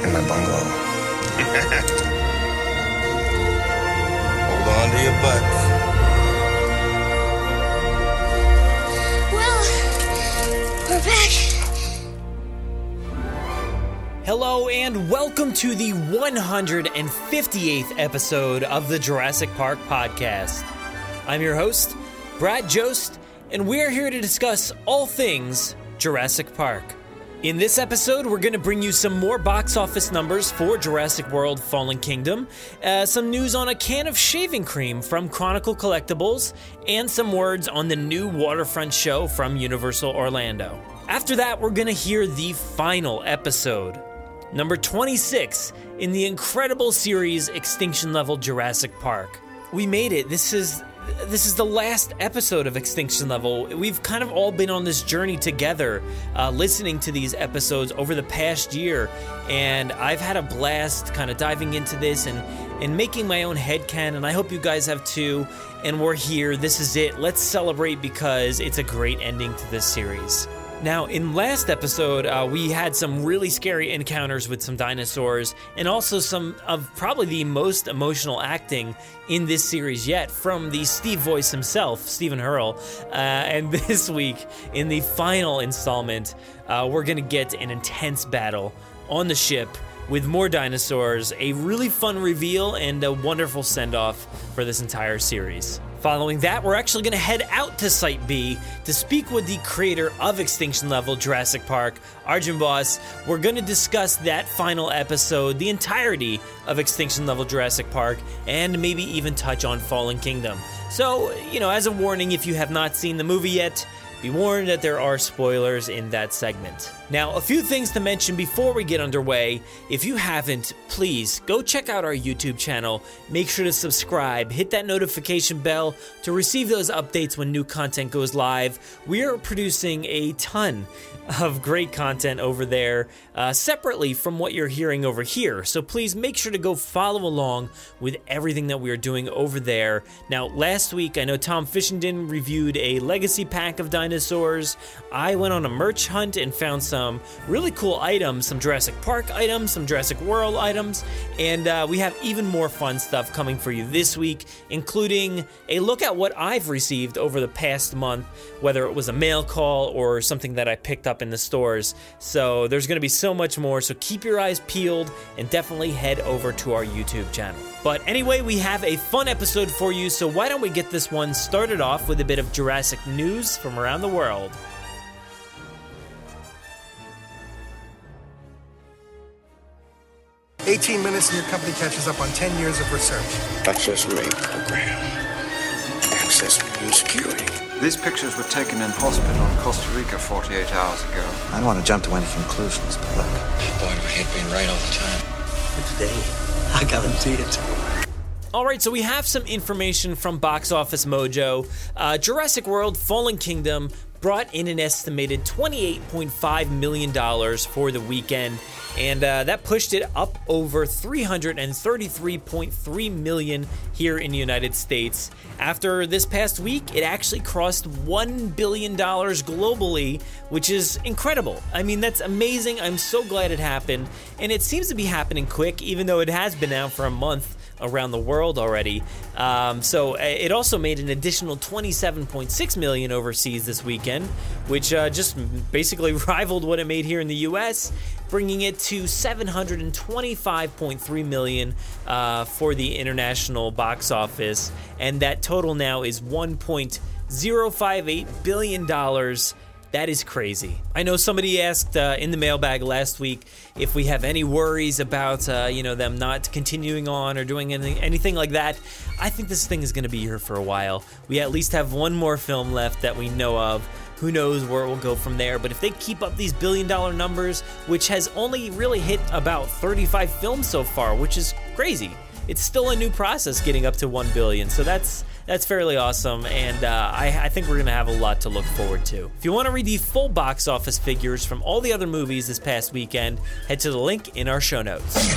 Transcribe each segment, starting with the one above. in my bungalow? Hold on to your butts. Well, we're back. Hello and welcome to the 158th episode of the Jurassic Park Podcast. I'm your host, Brad Jost, and we're here to discuss all things Jurassic Park. In this episode, we're going to bring you some more box office numbers for Jurassic World Fallen Kingdom, some news on a can of shaving cream from Chronicle Collectibles, and some words on the new waterfront show from Universal Orlando. After that, we're going to hear the final episode, number 26, in the incredible series Extinction Level Jurassic Park. We made it. This is the last episode of Extinction Level. We've kind of all been on this journey together, listening to these episodes over the past year, and I've had a blast kind of diving into this and making my own headcanon, and I hope you guys have too. And we're here. This is it. Let's celebrate because it's a great ending to this series. Now, in last episode, we had some really scary encounters with some dinosaurs and also some of probably the most emotional acting in this series yet from the Steve voice himself, Stephen Hurl. And this week, in the final installment, we're going to get an intense battle on the ship with more dinosaurs, a really fun reveal, and a wonderful send-off for this entire series. Following that, we're actually going to head out to Site B to speak with the creator of Extinction Level Jurassic Park, Arjan Bos. We're going to discuss that final episode, the entirety of Extinction Level Jurassic Park, and maybe even touch on Fallen Kingdom. So, you know, as a warning, if you have not seen the movie yet, be warned that there are spoilers in that segment. Now, a few things to mention before we get underway. If you haven't, please go check out our YouTube channel. Make sure to subscribe. Hit that notification bell to receive those updates when new content goes live. We are producing a ton of great content over there, separately from what you're hearing over here. So please make sure to go follow along with everything that we are doing over there. Now, last week, I know Tom Fishenden reviewed a legacy pack of dinosaurs. I went on a merch hunt and found some really cool items, some Jurassic Park items, some Jurassic World items, and we have even more fun stuff coming for you this week, including a look at what I've received over the past month, whether it was a mail call or something that I picked up in the stores. So there's going to be so much more, so keep your eyes peeled and definitely head over to our YouTube channel. But anyway, we have a fun episode for you, so why don't we get this one started off with a bit of Jurassic news from around the world. In 18 minutes and your company catches up on 10 years of research. Access rate program. Access security. These pictures were taken in hospital in Costa Rica 48 hours ago. I don't want to jump to any conclusions, but look. Boy, we hate being right all the time. But today, I guarantee it. All right, so we have some information from Box Office Mojo. Jurassic World Fallen Kingdom brought in an estimated $28.5 million for the weekend, and that pushed it up over $333.3 million here in the United States. After this past week, it actually crossed $1 billion globally, which is incredible. I mean, that's amazing. I'm so glad it happened, and it seems to be happening quick, even though it has been out for a month around the world already. So it also made an additional 27.6 million overseas this weekend, which just basically rivaled what it made here in the US, bringing it to 725.3 million for the international box office. And that total now is $1.058 billion. That is crazy. I know somebody asked in the mailbag last week if we have any worries about them not continuing on or doing anything like that. I think this thing is going to be here for a while. We at least have one more film left that we know of Who knows where it will go from there, but if they keep up these billion-dollar numbers, which has only really hit about 35 films so far, which is crazy. It's still a new process getting up to 1 billion, so that's fairly awesome, and I think we're going to have a lot to look forward to. If you want to read the full box office figures from all the other movies this past weekend, head to the link in our show notes.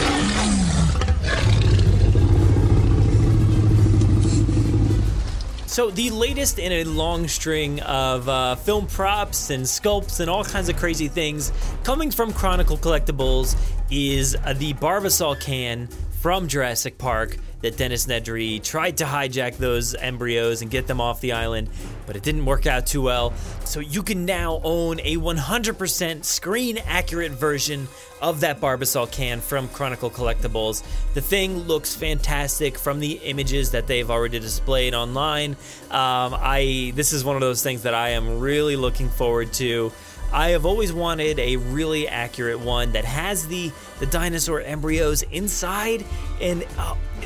So the latest in a long string of film props and sculpts and all kinds of crazy things coming from Chronicle Collectibles is the Barbasol can from Jurassic Park that Dennis Nedry tried to hijack those embryos and get them off the island, but it didn't work out too well. So you can now own a 100% screen-accurate version of that Barbasol can from Chronicle Collectibles. The thing looks fantastic from the images that they've already displayed online. This is one of those things that I am really looking forward to. I have always wanted a really accurate one that has the dinosaur embryos inside, and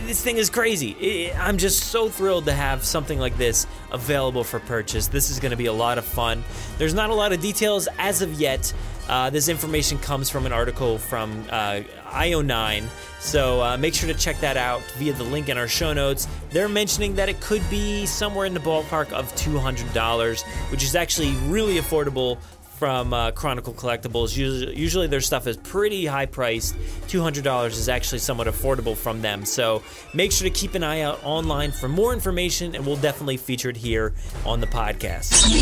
this thing is crazy. I'm just so thrilled to have something like this available for purchase. This is going to be a lot of fun. There's not a lot of details as of yet. This information comes from an article from IO9, so make sure to check that out via the link in our show notes. They're mentioning that it could be somewhere in the ballpark of $200, which is actually really affordable from Chronicle Collectibles. Usually their stuff is pretty high priced. $200 is actually somewhat affordable from them. So make sure to keep an eye out online for more information, and we'll definitely feature it here on the podcast.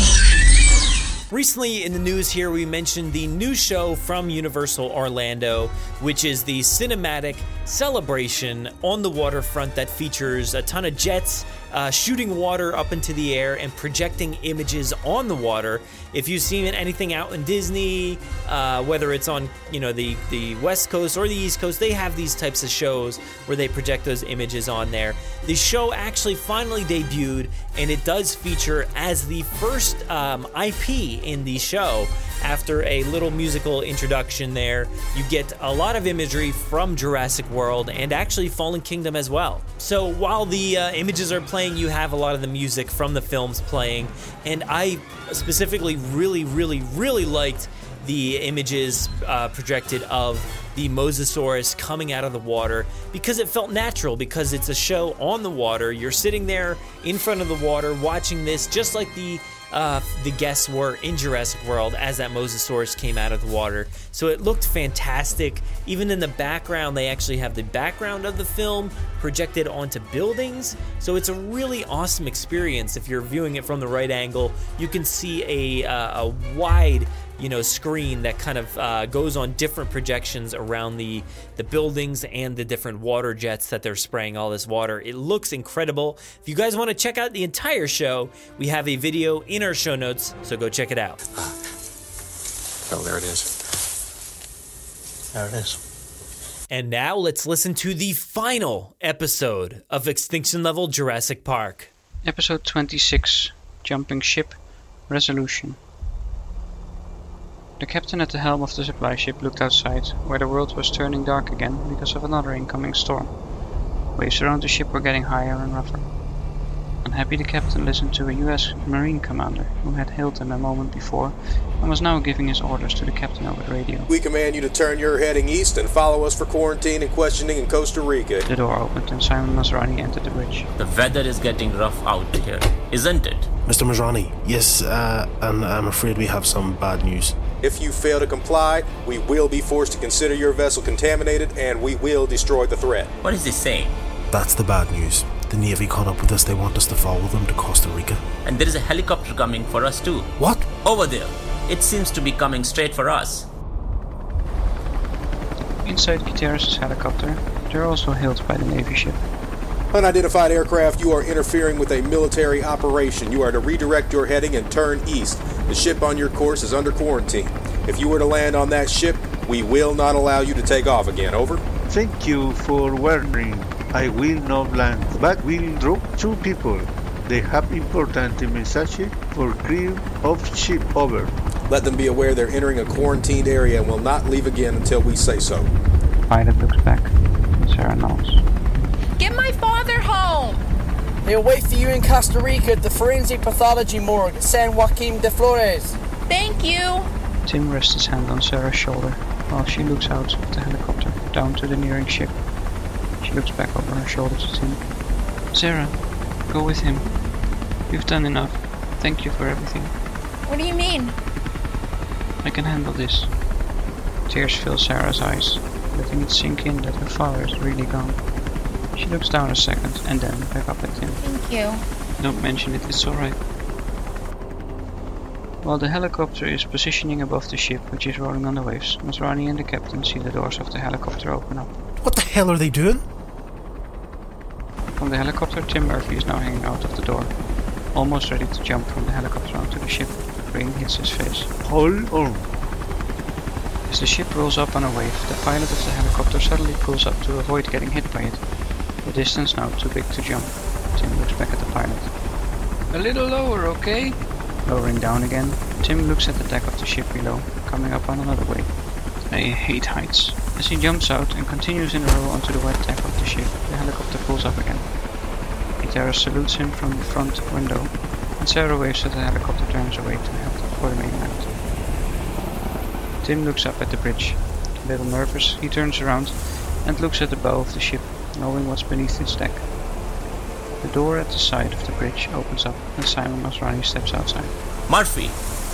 Recently in the news here, we mentioned the new show from Universal Orlando, which is the cinematic celebration on the waterfront that features a ton of jets shooting water up into the air and projecting images on the water. If you've seen anything out in Disney, whether it's on the West Coast or the East Coast, they have these types of shows where they project those images on there. The show actually finally debuted, and it does feature as the first IP in the show. After a little musical introduction there, you get a lot of imagery from Jurassic World and actually Fallen Kingdom as well. So while the images are playing, you have a lot of the music from the films playing, and I specifically really liked the images projected of the Mosasaurus coming out of the water, because it felt natural, because it's a show on the water. You're sitting there in front of the water watching this, just like the guests were in Jurassic World as that Mosasaurus came out of the water. So it looked fantastic. Even in the background, they actually have the background of the film projected onto buildings. So it's a really awesome experience. If you're viewing it from the right angle, you can see a wide screen that kind of goes on different projections around the buildings and the different water jets that they're spraying all this water. It looks incredible. If you guys want to check out the entire show, we have a video in our show notes, so go check it out. Oh, there it is. There it is. And now let's listen to the final episode of Extinction Level Jurassic Park. Episode 26, Jumping Ship Resolution. The captain at the helm of the supply ship looked outside, where the world was turning dark again because of another incoming storm. Waves around the ship were getting higher and rougher. Unhappy, the captain listened to a U.S. Marine commander who had hailed him a moment before and was now giving his orders to the captain over the radio. We command you to turn your heading east and follow us for quarantine and questioning in Costa Rica. The door opened and Simon Masrani entered the bridge. The weather is getting rough out here, isn't it? Mr. Masrani, yes, and I'm afraid we have some bad news. If you fail to comply, we will be forced to consider your vessel contaminated, and we will destroy the threat. What is he saying? That's the bad news. The Navy caught up with us. They want us to follow them to Costa Rica. And there is a helicopter coming for us too. What? Over there. It seems to be coming straight for us. Inside Gutierrez's helicopter, they're also hailed by the Navy ship. Unidentified aircraft, you are interfering with a military operation. You are to redirect your heading and turn east. The ship on your course is under quarantine. If you were to land on that ship, we will not allow you to take off again. Over. Thank you for warning. I will not land, but will drop two people. They have important messages for crew of ship. Over. Let them be aware they're entering a quarantined area and will not leave again until we say so. Pilot looks back. Sarah nods. Get my father home! They'll wait for you in Costa Rica at the Forensic Pathology Morgue at San Joaquin de Flores. Thank you. Tim rests his hand on Sarah's shoulder while she looks out of the helicopter down to the nearing ship. She looks back over her shoulder to Tim. Sarah, go with him. You've done enough. Thank you for everything. What do you mean? I can handle this. Tears fill Sarah's eyes, letting it sink in that her father is really gone. She looks down a second and then back up at him. Thank you. Don't mention it, it's alright. While the helicopter is positioning above the ship, which is rolling on the waves, Masrani and the captain see the doors of the helicopter open up. What the hell are they doing? From the helicopter, Tim Murphy is now hanging out of the door, almost ready to jump from the helicopter onto the ship. Rain hits his face. Hello. As the ship rolls up on a wave, the pilot of the helicopter suddenly pulls up to avoid getting hit by it. The distance now too big to jump. Tim looks back at the pilot. A little lower, okay? Lowering down again, Tim looks at the deck of the ship below, coming up on another wave. I hate heights. As he jumps out and continues in a row onto the wet deck of the ship, the helicopter pulls up again. Itera salutes him from the front window, and Sarah waves as the helicopter turns away to head for the mainland. Tim looks up at the bridge. A little nervous, he turns around and looks at the bow of the ship, knowing what's beneath its deck. The door at the side of the bridge opens up and Simon Masrani steps outside. Murphy,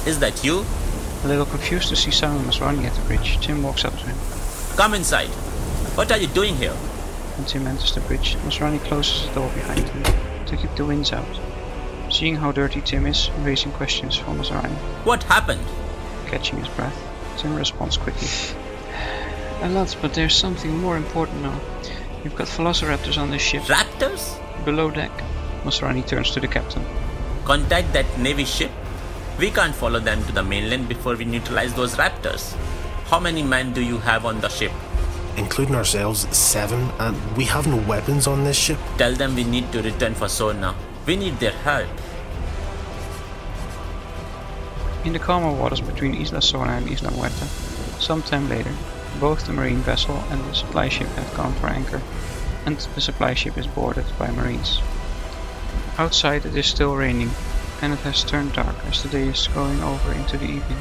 is that you? A little confused to see Simon Masrani at the bridge, Tim walks up to him. Come inside. What are you doing here? When Tim enters the bridge, Masrani closes the door behind him to keep the winds out. Seeing how dirty Tim is, raising questions for Masrani. What happened? Catching his breath, Tim responds quickly. A lot, but there's something more important now. You've got velociraptors on this ship. Raptors? Below deck. Masrani turns to the captain. Contact that Navy ship. We can't follow them to the mainland before we neutralize those raptors. How many men do you have on the ship? Including ourselves, 7, and we have no weapons on this ship. Tell them we need to return for Sorna. We need their help. In the calmer waters between Isla Sorna and Isla Muerta, sometime later, both the marine vessel and the supply ship have gone for anchor, and the supply ship is boarded by marines. Outside it is still raining, and it has turned dark as the day is going over into the evening,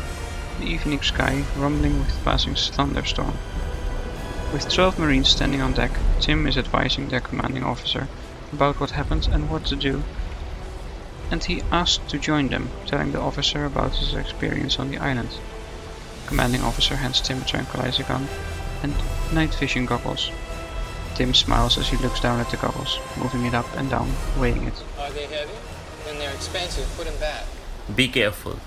the evening sky rumbling with passing thunderstorm. With 12 marines standing on deck, Tim is advising their commanding officer about what happened and what to do, and he asked to join them, telling the officer about his experience on the island. Commanding officer hands Tim a tranquilizer gun and night vision goggles. Tim smiles as he looks down at the goggles, moving it up and down, weighing it. Are they heavy? When they're expensive, put them back. Be careful.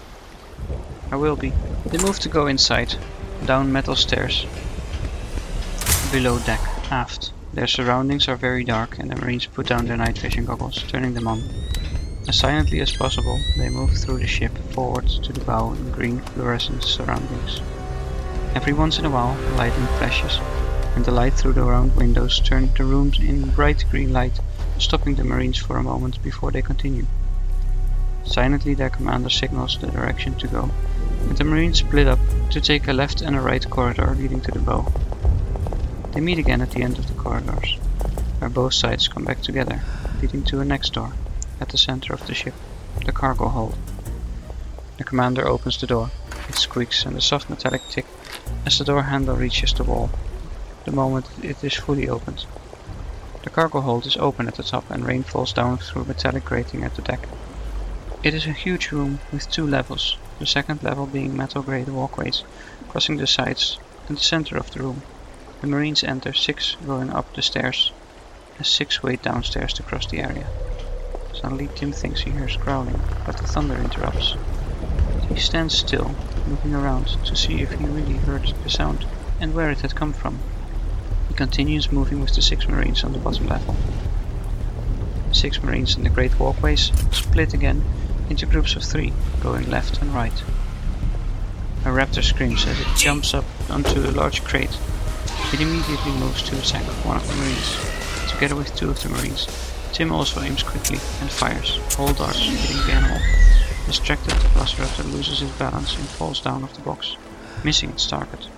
I will be. They move to go inside, down metal stairs, below deck, aft. Their surroundings are very dark and the marines put down their night vision goggles, turning them on. As silently as possible, they move through the ship, forward to the bow in green fluorescent surroundings. Every once in a while, lightning flashes, and the light through the round windows turned the rooms in bright green light, stopping the marines for a moment before they continue. Silently their commander signals the direction to go, and the marines split up to take a left and a right corridor leading to the bow. They meet again at the end of the corridors, where both sides come back together, leading to a next door, at the center of the ship, the cargo hold. The commander opens the door, it squeaks and a soft metallic tick as the door handle reaches the wall. The moment it is fully opened. The cargo hold is open at the top and rain falls down through metallic grating at the deck. It is a huge room with 2 levels, the second level being metal grade walkways, crossing the sides and the center of the room. The marines enter, 6 going up the stairs, and 6 wait downstairs to cross the area. Suddenly Tim thinks he hears growling, but the thunder interrupts. He stands still, looking around to see if he really heard the sound and where it had come from. He continues moving with the 6 marines on the bottom level. The 6 marines in the great walkways split again into groups of 3, going left and right. A raptor screams as it jumps up onto a large crate. It immediately moves to attack one of the marines. Together with 2 of the marines, Tim also aims quickly and fires, all darts hitting the animal. Distracted, the velociraptor loses his balance and falls down off the box, missing its target.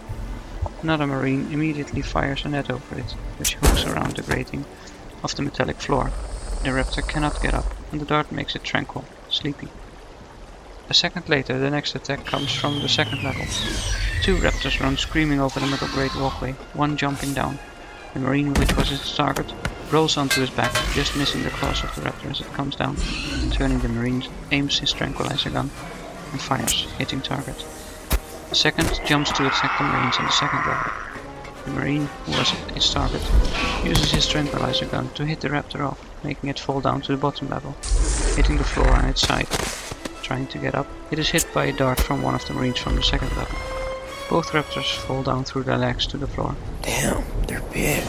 Another marine immediately fires a net over it, which hooks around the grating of the metallic floor, The raptor cannot get up, and the dart makes it tranquil, sleepy. A second later, the next attack comes from the second level. Two raptors run screaming over the metal grate walkway, one jumping down. The marine, which was its target, rolls onto his back, just missing the claws of the raptor as it comes down. Turning the marine, aims his tranquilizer gun and fires, hitting target. The second jumps to attack the marines on the second level. The marine, who was its target, uses his tranquilizer gun to hit the raptor off, making it fall down to the bottom level, hitting the floor on its side. Trying to get up, it is hit by a dart from one of the marines from the second level. Both raptors fall down through their legs to the floor. Damn, they're big.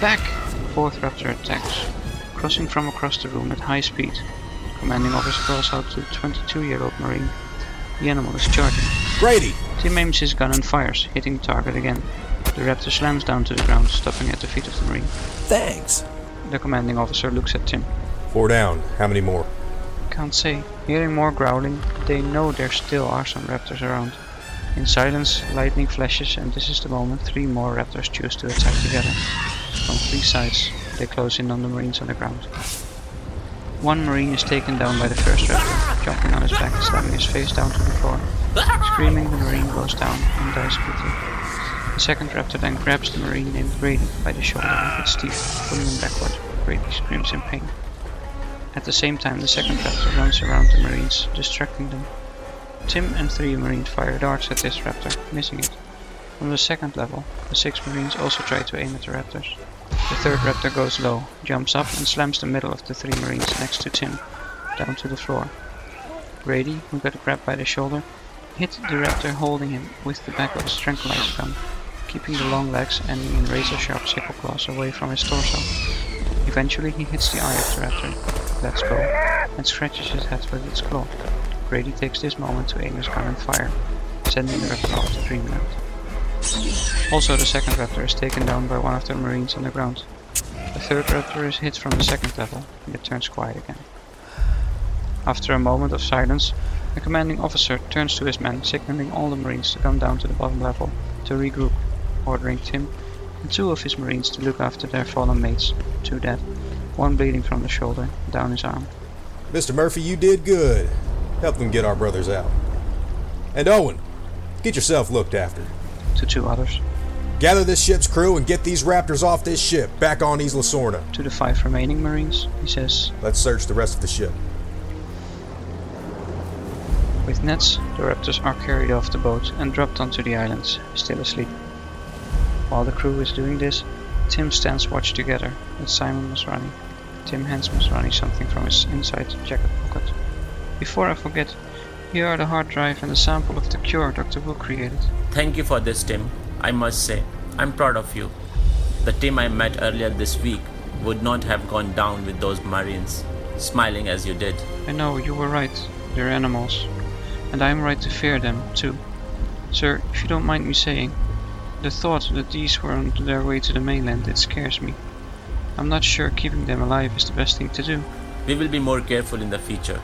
Back! The fourth raptor attacks, crossing from across the room at high speed. The commanding officer calls out to the 22-year-old marine. The animal is charging. Grady! Tim aims his gun and fires, hitting the target again. The raptor slams down to the ground, stopping at the feet of the marine. Thanks! The commanding officer looks at Tim. 4 down. How many more? Can't say. Hearing more growling, they know there still are some raptors around. In silence, lightning flashes, and this is the moment 3 more raptors choose to attack together. From 3 sides, they close in on the marines on the ground. One marine is taken down by the first raptor, jumping on his back and slamming his face down to the floor. Screaming, the marine goes down and dies quickly. The second raptor then grabs the marine named Grady by the shoulder with its teeth, pulling him backward. Grady screams in pain. At the same time, the second raptor runs around the marines, distracting them. Tim and 3 marines fire darts at this raptor, missing it. From the second level, the 6 marines also try to aim at the raptors. The third raptor goes low, jumps up and slams the middle of the 3 marines next to Tim, down to the floor. Grady, who got grabbed by the shoulder, hit the raptor holding him with the back of his tranquilizer gun, keeping the long legs ending in razor-sharp sickle claws away from his torso. Eventually he hits the eye of the raptor, lets go, and scratches his head with its claw. Grady takes this moment to aim his gun and fire, sending the raptor off to dreamland. Also, the second raptor is taken down by one of the marines on the ground. The third raptor is hit from the second level, and it turns quiet again. After a moment of silence, the commanding officer turns to his men, signaling all the marines to come down to the bottom level to regroup, ordering Tim and 2 of his marines to look after their fallen mates, 2 dead. 1 bleeding from the shoulder, down his arm. Mr. Murphy, you did good. Help them get our brothers out. And Owen, get yourself looked after. To 2 others. Gather this ship's crew and get these raptors off this ship, back on Isla Sorna. To the 5 remaining marines, he says, let's search the rest of the ship. With nets, the raptors are carried off the boat and dropped onto the islands, still asleep. While the crew is doing this, Tim stands watch together with Simon Masrani. Tim hands Masrani something from his inside jacket pocket. Before I forget, here are the hard drive and a sample of the cure Dr. Wu created. Thank you for this, Tim. I must say, I'm proud of you. The Tim I met earlier this week would not have gone down with those Marines, smiling as you did. I know, you were right. They're animals. And I'm right to fear them, too. Sir, if you don't mind me saying, the thought that these were on their way to the mainland, it scares me. I'm not sure keeping them alive is the best thing to do. We will be more careful in the future.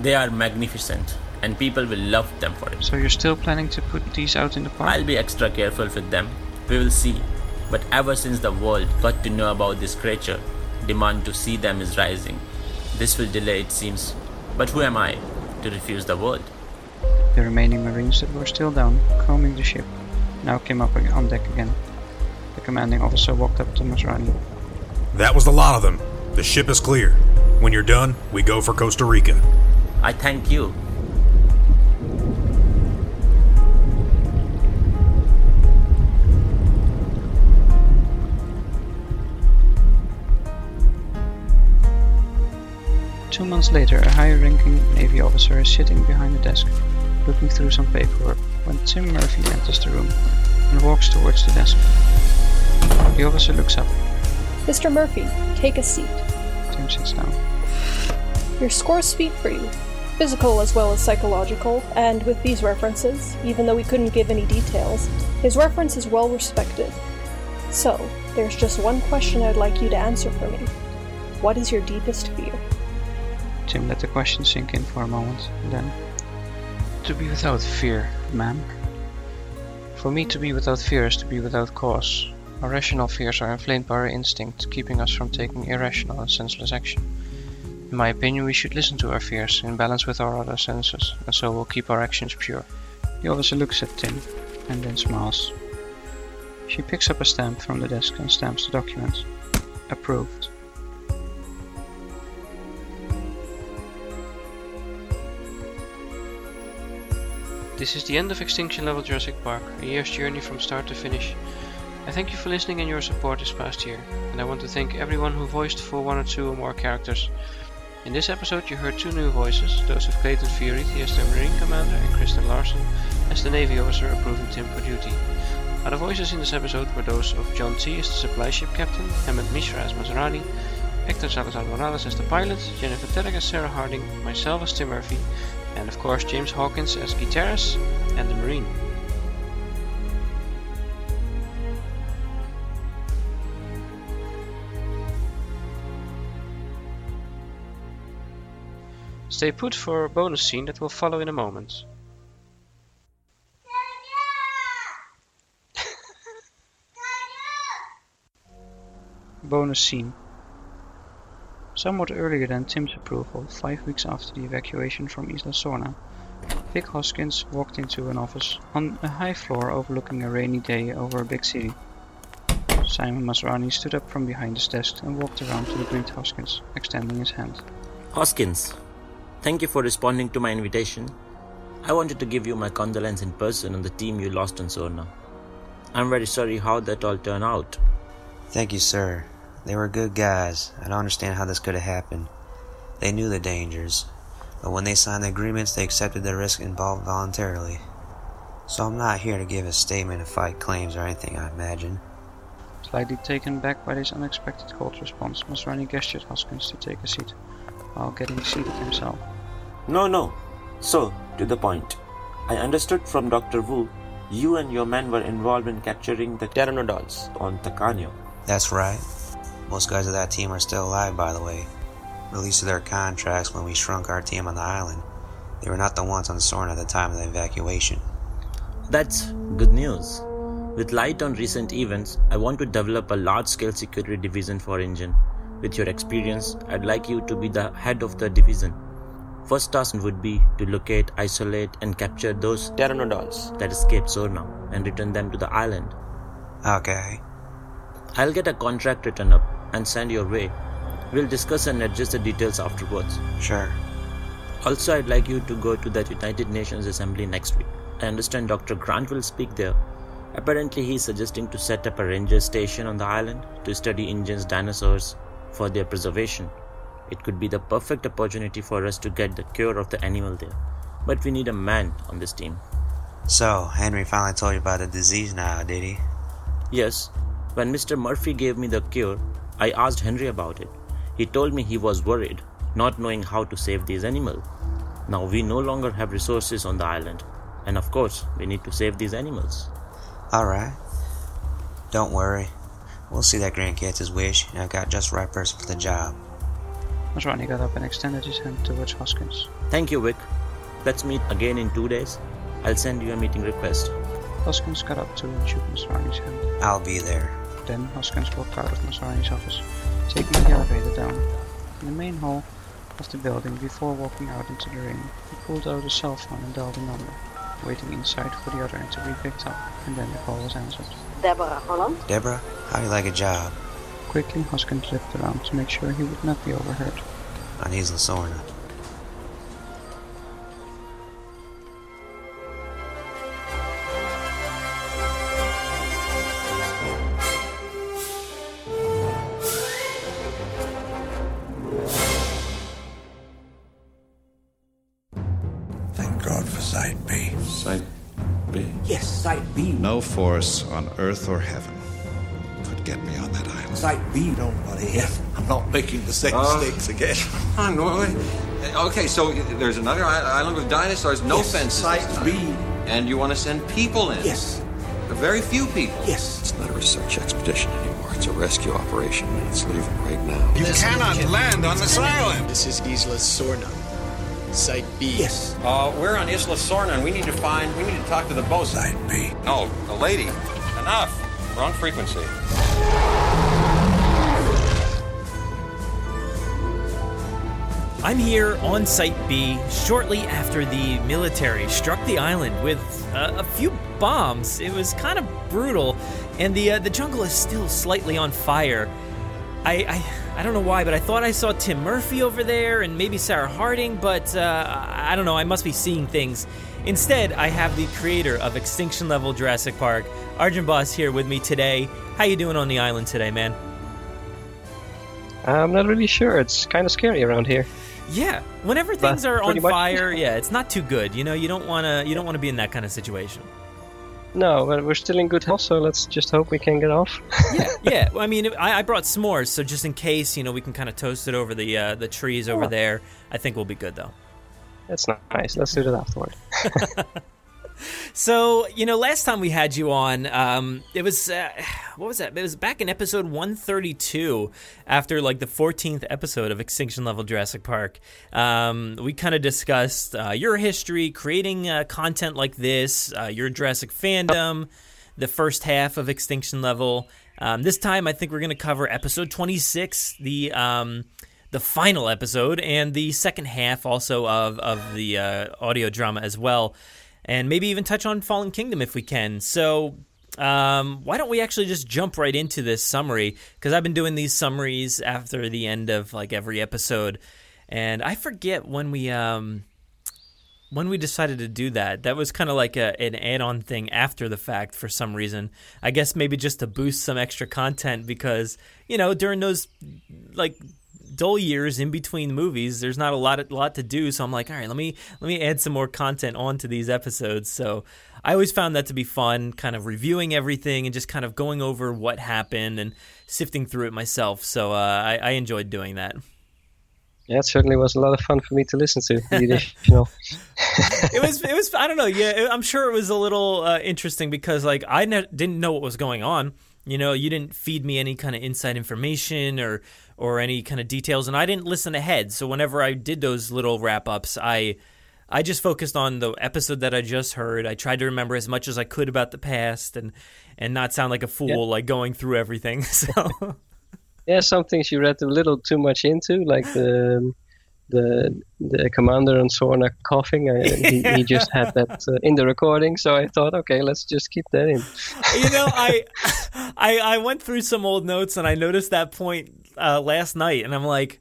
They are magnificent, and people will love them for it. So you're still planning to put these out in the park? I'll be extra careful with them. We will see. But ever since the world got to know about this creature, demand to see them is rising. This will delay, it seems. But who am I to refuse the world? The remaining marines that were still down, combing the ship, now came up on deck again. The commanding officer walked up to Masrani. That was the lot of them. The ship is clear. When you're done, we go for Costa Rica. I thank you. Two months later, a high-ranking Navy officer is sitting behind the desk, looking through some paperwork, when Tim Murphy enters the room and walks towards the desk. The officer looks up. Mr. Murphy, take a seat. Tim sits down. Your score speak for you, physical as well as psychological, and with these references, even though we couldn't give any details, his reference is well respected. So, there's just one question I'd like you to answer for me. What is your deepest fear? Tim let the question sink in for a moment, then... To be without fear, ma'am. For me, to be without fear is to be without cause. Our rational fears are inflamed by our instinct, keeping us from taking irrational and senseless action. In my opinion, we should listen to our fears, in balance with our other senses, and so we'll keep our actions pure. The officer looks at Tim, and then smiles. She picks up a stamp from the desk and stamps the document. Approved. This is the end of Extinction Level Jurassic Park, a year's journey from start to finish. I thank you for listening and your support this past year, and I want to thank everyone who voiced for one or two or more characters. In this episode you heard two new voices, those of Clayton Fioriti as the Marine Commander and Kristen Larson as the Navy officer approving Tim for duty. Other voices in this episode were those of John T as the supply ship captain, Hemant Mishra as Masrani, Hector Salazar Morales as the pilot, Jennifer Terek as Sarah Harding, myself as Tim Murphy, and of course James Hawkins as guitarist and the Marine. Stay put for a bonus scene that will follow in a moment. Tacaño! Bonus scene. Somewhat earlier than Tim's approval, 5 weeks after the evacuation from Isla Sorna, Vic Hoskins walked into an office on a high floor overlooking a rainy day over a big city. Simon Masrani stood up from behind his desk and walked around to greet Hoskins, extending his hand. Hoskins! Thank you for responding to my invitation. I wanted to give you my condolence in person on the team you lost on Sorna. I'm very sorry how that all turned out. Thank you, sir. They were good guys. I don't understand how this could have happened. They knew the dangers, but when they signed the agreements, they accepted the risk involved voluntarily. So I'm not here to give a statement of fight claims or anything, I imagine. Slightly taken back by this unexpected cold response, Masrani gestured Hoskins to take a seat, while getting seated himself. No. So, to the point. I understood from Dr. Wu, you and your men were involved in capturing the pteranodons on Tacaño. That's right. Most guys of that team are still alive, by the way. Released of their contracts when we shrunk our team on the island. They were not the ones on Sorna at the time of the evacuation. That's good news. With light on recent events, I want to develop a large-scale security division for InGen. With your experience, I'd like you to be the head of the division. First task would be to locate, isolate, and capture those pteranodons that escaped Sorna and return them to the island. Okay. I'll get a contract written up and send your way. We'll discuss and adjust the details afterwards. Sure. Also, I'd like you to go to that United Nations Assembly next week. I understand Dr. Grant will speak there. Apparently, he's suggesting to set up a ranger station on the island to study InGen's dinosaurs for their preservation. It could be the perfect opportunity for us to get the cure of the animal there. But we need a man on this team. So, Henry finally told you about the disease now, did he? Yes. When Mr. Murphy gave me the cure, I asked Henry about it. He told me he was worried, not knowing how to save these animals. Now we no longer have resources on the island. And of course, we need to save these animals. Alright. Don't worry. We'll see that Grant gets his wish, and I've got just the right person for the job. Masrani got up and extended his hand towards Hoskins. Thank you, Vic. Let's meet again in 2 days. I'll send you a meeting request. Hoskins got up too and shook Masrani's hand. I'll be there. Then Hoskins walked out of Masrani's office, taking the elevator down. In the main hall of the building, before walking out into the rain, he pulled out his cell phone and dialed a number, waiting inside for the other end to be picked up, and then the call was answered. Deborah Holland? Deborah, how do you like a job? Quickly, Hoskins looked around to make sure he would not be overheard. On Isla Sorna. Thank God for Site B. Site B? Yes, Site B. No force on earth or heaven could get me on that island. Site B, nobody. I'm not making the same mistakes again. I know. Okay, so there's another island with dinosaurs, no fences. Site B. And you want to send people in? Yes. But very few people. Yes. It's not a research expedition anymore. It's a rescue operation, and it's leaving right now. You cannot land on this island. This is Isla Sorna. Site B. Yes. We're on Isla Sorna, and we need to talk to the boat. Site B. No, the lady. Enough. Wrong frequency. I'm here on Site B shortly after the military struck the island with a few bombs. It was kind of brutal, and the jungle is still slightly on fire. I don't know why, but I thought I saw Tim Murphy over there and maybe Sarah Harding, but I don't know, I must be seeing things. Instead, I have the creator of Extinction Level Jurassic Park, Arjan Bos, here with me today. How you doing on the island today, man? I'm not really sure. It's kind of scary around here. Yeah, whenever things are on fire, yeah, it's not too good. You know, you don't want to be in that kind of situation. No, but we're still in good health, so let's just hope we can get off. Yeah. Well, I mean, I brought s'mores, so just in case, you know, we can kind of toast it over the trees over there. I think we'll be good, though. That's nice. Let's do that afterward. So, you know, last time we had you on, it was, what was that? It was back in episode 132, after like the 14th episode of Extinction Level Jurassic Park. We kind of discussed your history, creating content like this, your Jurassic fandom, the first half of Extinction Level. This time, I think we're going to cover episode 26, the final episode, and the second half also of the audio drama as well. And maybe even touch on Fallen Kingdom if we can. So why don't we actually just jump right into this summary? Because I've been doing these summaries after the end of like every episode, and I forget when we decided to do that. That was kind of like an add-on thing after the fact for some reason. I guess maybe just to boost some extra content because, you know, during those like dull years in between movies, there's not a lot to do, so I'm like, all right, let me add some more content onto these episodes. So I always found that to be fun, kind of reviewing everything and just kind of going over what happened and sifting through it myself. So I enjoyed doing that. Yeah, it certainly was a lot of fun for me to listen to. It was I don't know. Yeah, I'm sure it was a little interesting because like I didn't know what was going on. You know, you didn't feed me any kind of inside information or any kind of details, and I didn't listen ahead. So whenever I did those little wrap-ups, I just focused on the episode that I just heard. I tried to remember as much as I could about the past and not sound like a fool, like going through everything. So yeah, some things you read a little too much into, like the commander on Sorna coughing. He just had that in the recording, so I thought, okay, let's just keep that in. You know, I went through some old notes and I noticed that point last night, and I'm like,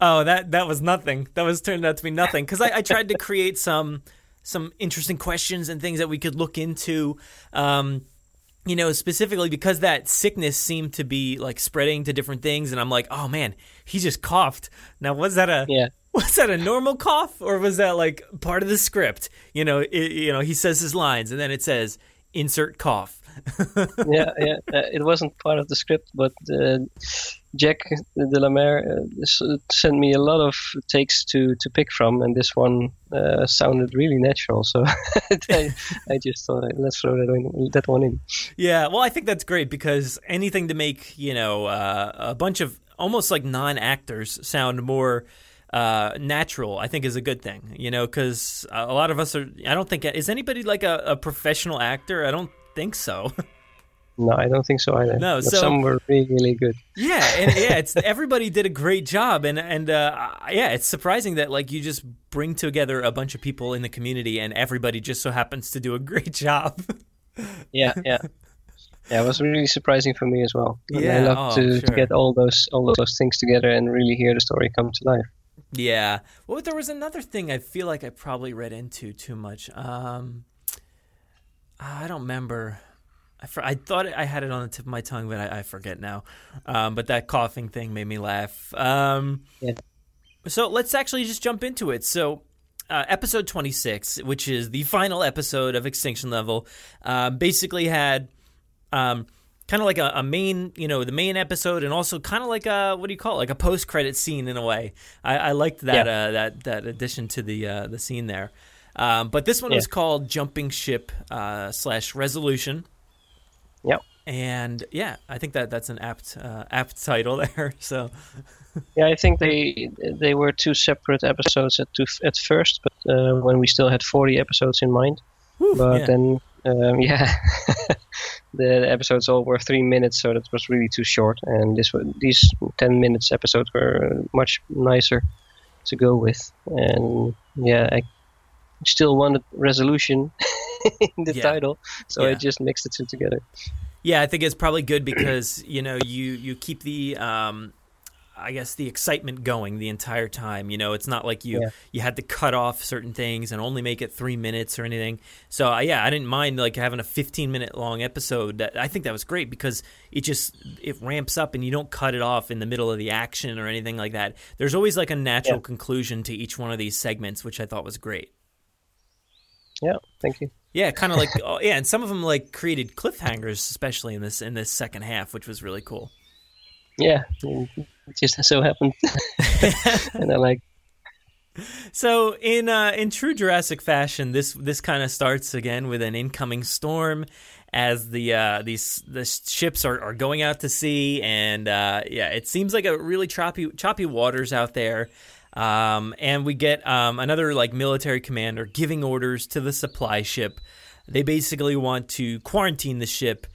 oh, that was nothing. That was turned out to be nothing because I tried to create some interesting questions and things that we could look into. You know, specifically because that sickness seemed to be like spreading to different things, and I'm like, oh man, he just coughed. Now was that a normal cough, or was that like part of the script? You know, he says his lines, and then it says insert cough. Yeah. It wasn't part of the script, but Jack de la Mare sent me a lot of takes to pick from, and this one sounded really natural, so I just thought, let's throw that one in. Yeah, well, I think that's great because anything to make, you know, a bunch of almost like non-actors sound more natural, I think is a good thing, you know, because a lot of us are, I don't think, is anybody like a professional actor? I don't think so. No, I don't think so either. No, but some were really good. Yeah, and yeah, it's everybody did a great job, and yeah, it's surprising that like you just bring together a bunch of people in the community, and everybody just so happens to do a great job. Yeah. It was really surprising for me as well. And yeah, I love to get all those things together and really hear the story come to life. Yeah. Well, there was another thing I feel like I probably read into too much. I don't remember. I thought I had it on the tip of my tongue, but I forget now. But that coughing thing made me laugh. Yeah. So let's actually just jump into it. So episode 26, which is the final episode of Extinction Level, basically had kind of like a main, you know, the main episode, and also kind of like a, what do you call it, like a post-credit scene in a way. I liked that that addition to the scene there. But this one was called Jumping Ship / Resolution. Yep. And yeah, I think that's an apt title there. So yeah, I think they were two separate episodes at first, but when we still had 40 episodes in mind. Woo, but then The episodes all were 3 minutes, so that was really too short. And these 10 minutes episodes were much nicer to go with. And yeah, I still wanted resolution in the title, so I just mixed the two together. Yeah, I think it's probably good because, you know, you keep the, I guess, the excitement going the entire time. You know, it's not like you had to cut off certain things and only make it 3 minutes or anything. So, yeah, I didn't mind, like, having a 15-minute long episode. I think that was great because it ramps up and you don't cut it off in the middle of the action or anything like that. There's always, like, a natural conclusion to each one of these segments, which I thought was great. Yeah, thank you. Yeah, kind of like and some of them like created cliffhangers, especially in this second half, which was really cool. Yeah, it just so happened, and I like. So in true Jurassic fashion, this kind of starts again with an incoming storm, as the ships are going out to sea, and it seems like a really choppy waters out there. And we get another like military commander giving orders to the supply ship. They basically want to quarantine the ship,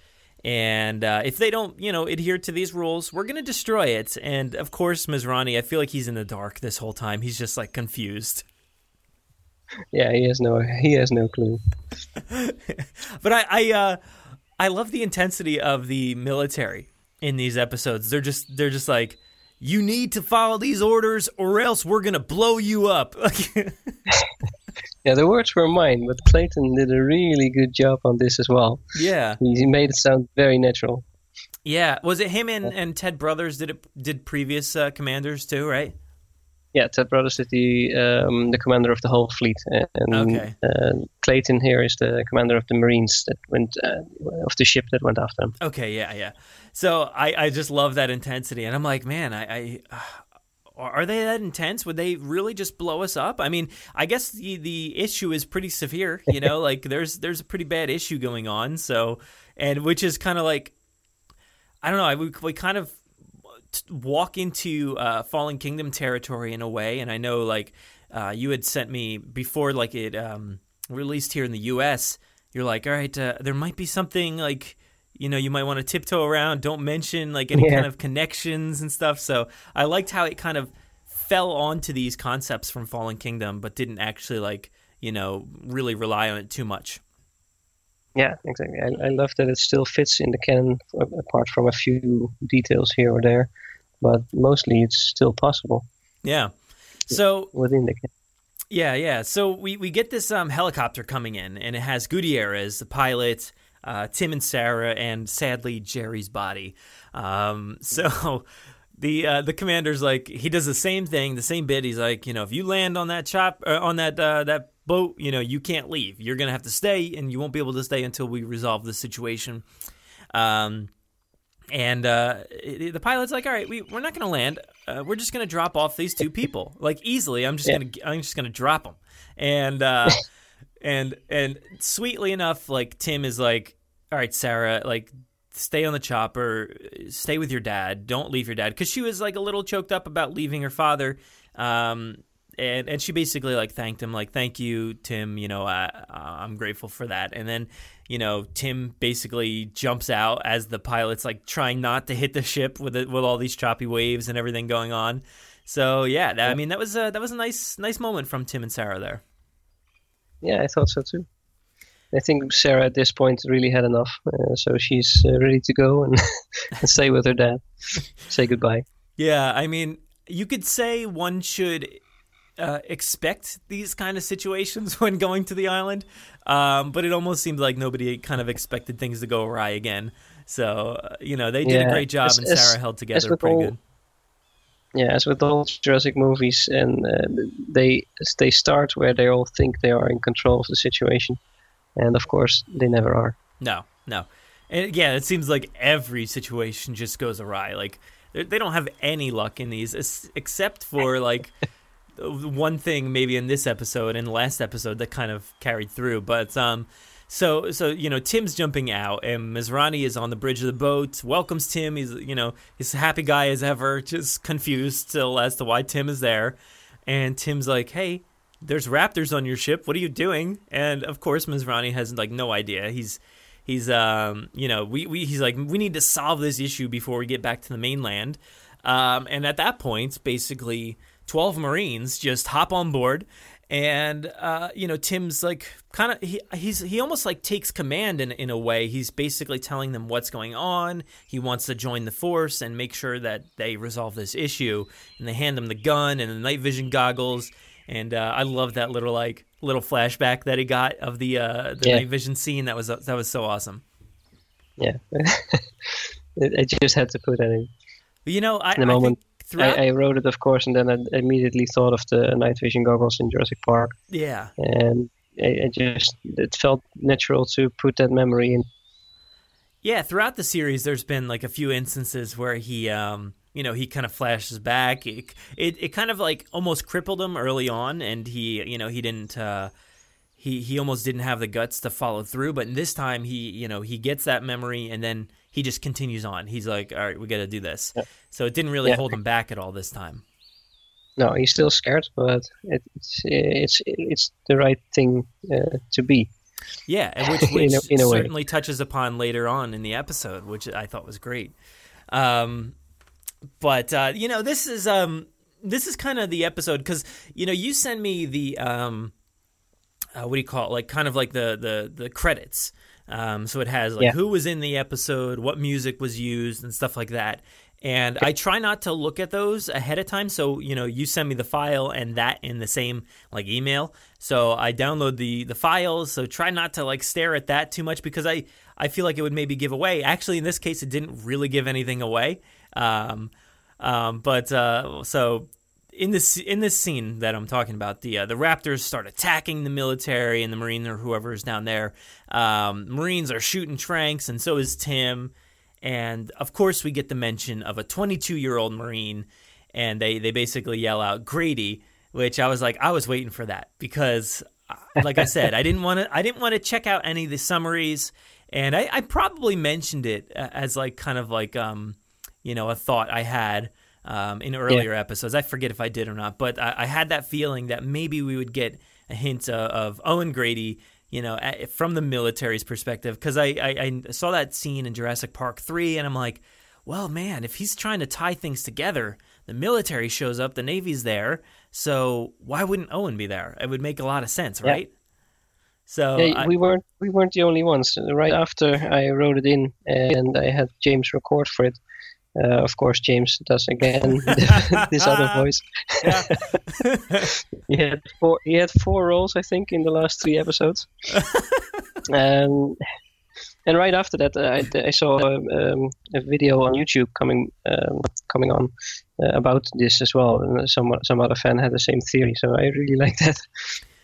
and if they don't, you know, adhere to these rules, we're gonna destroy it. And of course, Masrani, I feel like he's in the dark this whole time. He's just like confused. Yeah, he has no clue. But I love the intensity of the military in these episodes. They're just like, you need to follow these orders or else we're going to blow you up. Yeah, the words were mine, but Clayton did a really good job on this as well. Yeah. He made it sound very natural. Yeah. Was it him and Ted Brothers did previous commanders too, right? Yeah, Ted Brothers is the commander of the whole fleet. And okay. Clayton here is the commander of the Marines that went of the ship that went after him. Okay, yeah. So I just love that intensity. And I'm like, man, are they that intense? Would they really just blow us up? I mean, I guess the issue is pretty severe, you know, like there's a pretty bad issue going on. So, and which is kind of like, I don't know, we kind of walk into Fallen Kingdom territory in a way, and I know like you had sent me before like it released here in the US, you're like, all right, there might be something like, you know, you might want to tiptoe around, don't mention like any kind of connections and stuff. So I liked how it kind of fell onto these concepts from Fallen Kingdom but didn't actually like, you know, really rely on it too much. Yeah, exactly. I love that it still fits in the canon, apart from a few details here or there, but mostly it's still possible. Yeah. So within the canon. Yeah. So we get this helicopter coming in, and it has Gutierrez, the pilot, Tim and Sarah, and sadly Jerry's body. So the commander's like, he does the same thing, the same bit. He's like, you know, if you land on that that boat, you know, you can't leave. You're going to have to stay, and you won't be able to stay until we resolve the situation. The pilot's like, all right, we're not going to land. We're just going to drop off these two people, like easily. I'm just going to drop them. And and sweetly enough, like Tim is like, all right, Sarah, like, stay on the chopper, stay with your dad, don't leave your dad, because she was like a little choked up about leaving her father. And she basically like thanked him, like, thank you, Tim, you know, I'm grateful for that. And then, you know, Tim basically jumps out as the pilot's like trying not to hit the ship with all these choppy waves and everything going on. So yeah, that was a nice moment from Tim and Sarah there. Yeah, I thought so too. I think Sarah at this point really had enough, so she's ready to go and, and stay with her dad, say goodbye. Yeah, I mean, you could say one should expect these kind of situations when going to the island, but it almost seemed like nobody kind of expected things to go awry again. So, you know, they did a great job, and Sarah held together pretty good. Yeah, as with all Jurassic movies, and they start where they all think they are in control of the situation, and of course, they never are. No. And yeah, it seems like every situation just goes awry. Like, they don't have any luck in these, except for like... one thing maybe in this episode and last episode that kind of carried through. But so you know, Tim's jumping out, and Masrani is on the bridge of the boat, welcomes Tim. He's, you know, he's a happy guy as ever, just confused still as to why Tim is there. And Tim's like, hey, there's raptors on your ship, what are you doing? And of course Masrani has like no idea. He's He's, you know, he's like, we need to solve this issue before we get back to the mainland. And at that point, basically, 12 Marines just hop on board. And, you know, Tim's like kind of he almost like takes command in a way. He's basically telling them what's going on. He wants to join the force and make sure that they resolve this issue. And they hand him the gun and the night vision goggles. And I love that little flashback that he got of the night vision scene. That was so awesome. Yeah, I just had to put that in. You know, I wrote it, of course, and then I immediately thought of the night vision goggles in Jurassic Park. Yeah. And it felt natural to put that memory in. Yeah, throughout the series, there's been like a few instances where he, you know, he kind of flashes back. It kind of like almost crippled him early on, and he, you know, he didn't, he almost didn't have the guts to follow through. But this time, he, you know, he gets that memory, and then he just continues on. He's like, all right, we got to do this. Yeah. So it didn't really hold him back at all this time. No, he's still scared, but it's the right thing to be. Yeah, and which in a certainly way. Touches upon later on in the episode, which I thought was great. But you know, this is kind of the episode because you know you send me the what do you call it? Like kind of like the credits. So it has like who was in the episode, what music was used, and stuff like that. And I try not to look at those ahead of time. So, you know, you send me the file and that in the same like email. So I download the files. So try not to like stare at that too much because I feel like it would maybe give away. Actually, in this case, it didn't really give anything away. So in this scene that I'm talking about, the Raptors start attacking the military and the Marine or whoever is down there. Marines are shooting tranks, and so is Tim. And, of course, we get the mention of a 22-year-old Marine, and they basically yell out, Grady, which I was like, I was waiting for that because, like I said, I didn't want to check out any of the summaries, and I probably mentioned it as like kind of like you know, a thought I had in earlier episodes. I forget if I did or not, but I had that feeling that maybe we would get a hint of Owen Grady, you know, from the military's perspective, because I saw that scene in Jurassic Park 3, and I'm like, well, man, if he's trying to tie things together, the military shows up, the Navy's there, so why wouldn't Owen be there? It would make a lot of sense, right? Yeah. So yeah, we weren't the only ones. Right after I wrote it in, and I had James record for it. Of course, James does again this other voice. Yeah. He had four roles, I think, in the last three episodes. And right after that, I saw a video on YouTube coming on about this as well. And some other fan had the same theory, so I really like that.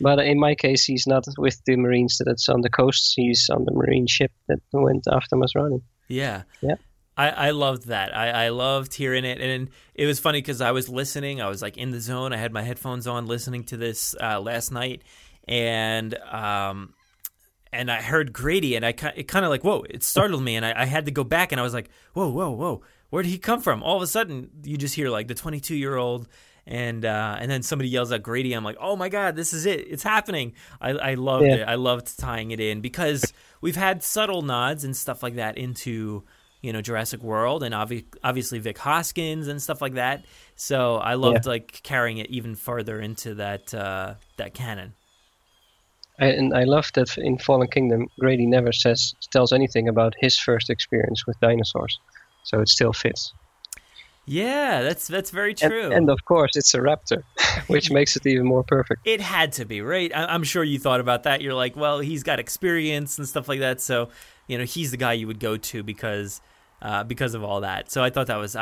But in my case, he's not with the Marines that's on the coast. He's on the Marine ship that went after Masrani. Yeah. Yeah. I loved that. I loved hearing it. And it was funny because I was listening. I was like in the zone. I had my headphones on listening to this last night. And I heard Grady and it kind of like, whoa, it startled me. And I had to go back and I was like, whoa. Where did he come from? All of a sudden, you just hear like the 22-year-old and then somebody yells out Grady. I'm like, oh, my God, this is it. It's happening. I loved it. I loved tying it in because we've had subtle nods and stuff like that into – you know, Jurassic World and obviously Vic Hoskins and stuff like that. So I loved like carrying it even further into that canon. And I love that in Fallen Kingdom, Grady never tells anything about his first experience with dinosaurs, so it still fits. Yeah, that's very true. And of course, it's a raptor, which makes it even more perfect. It had to be, right? I'm sure you thought about that. You're like, well, he's got experience and stuff like that, so you know he's the guy you would go to because of all that. So I thought that was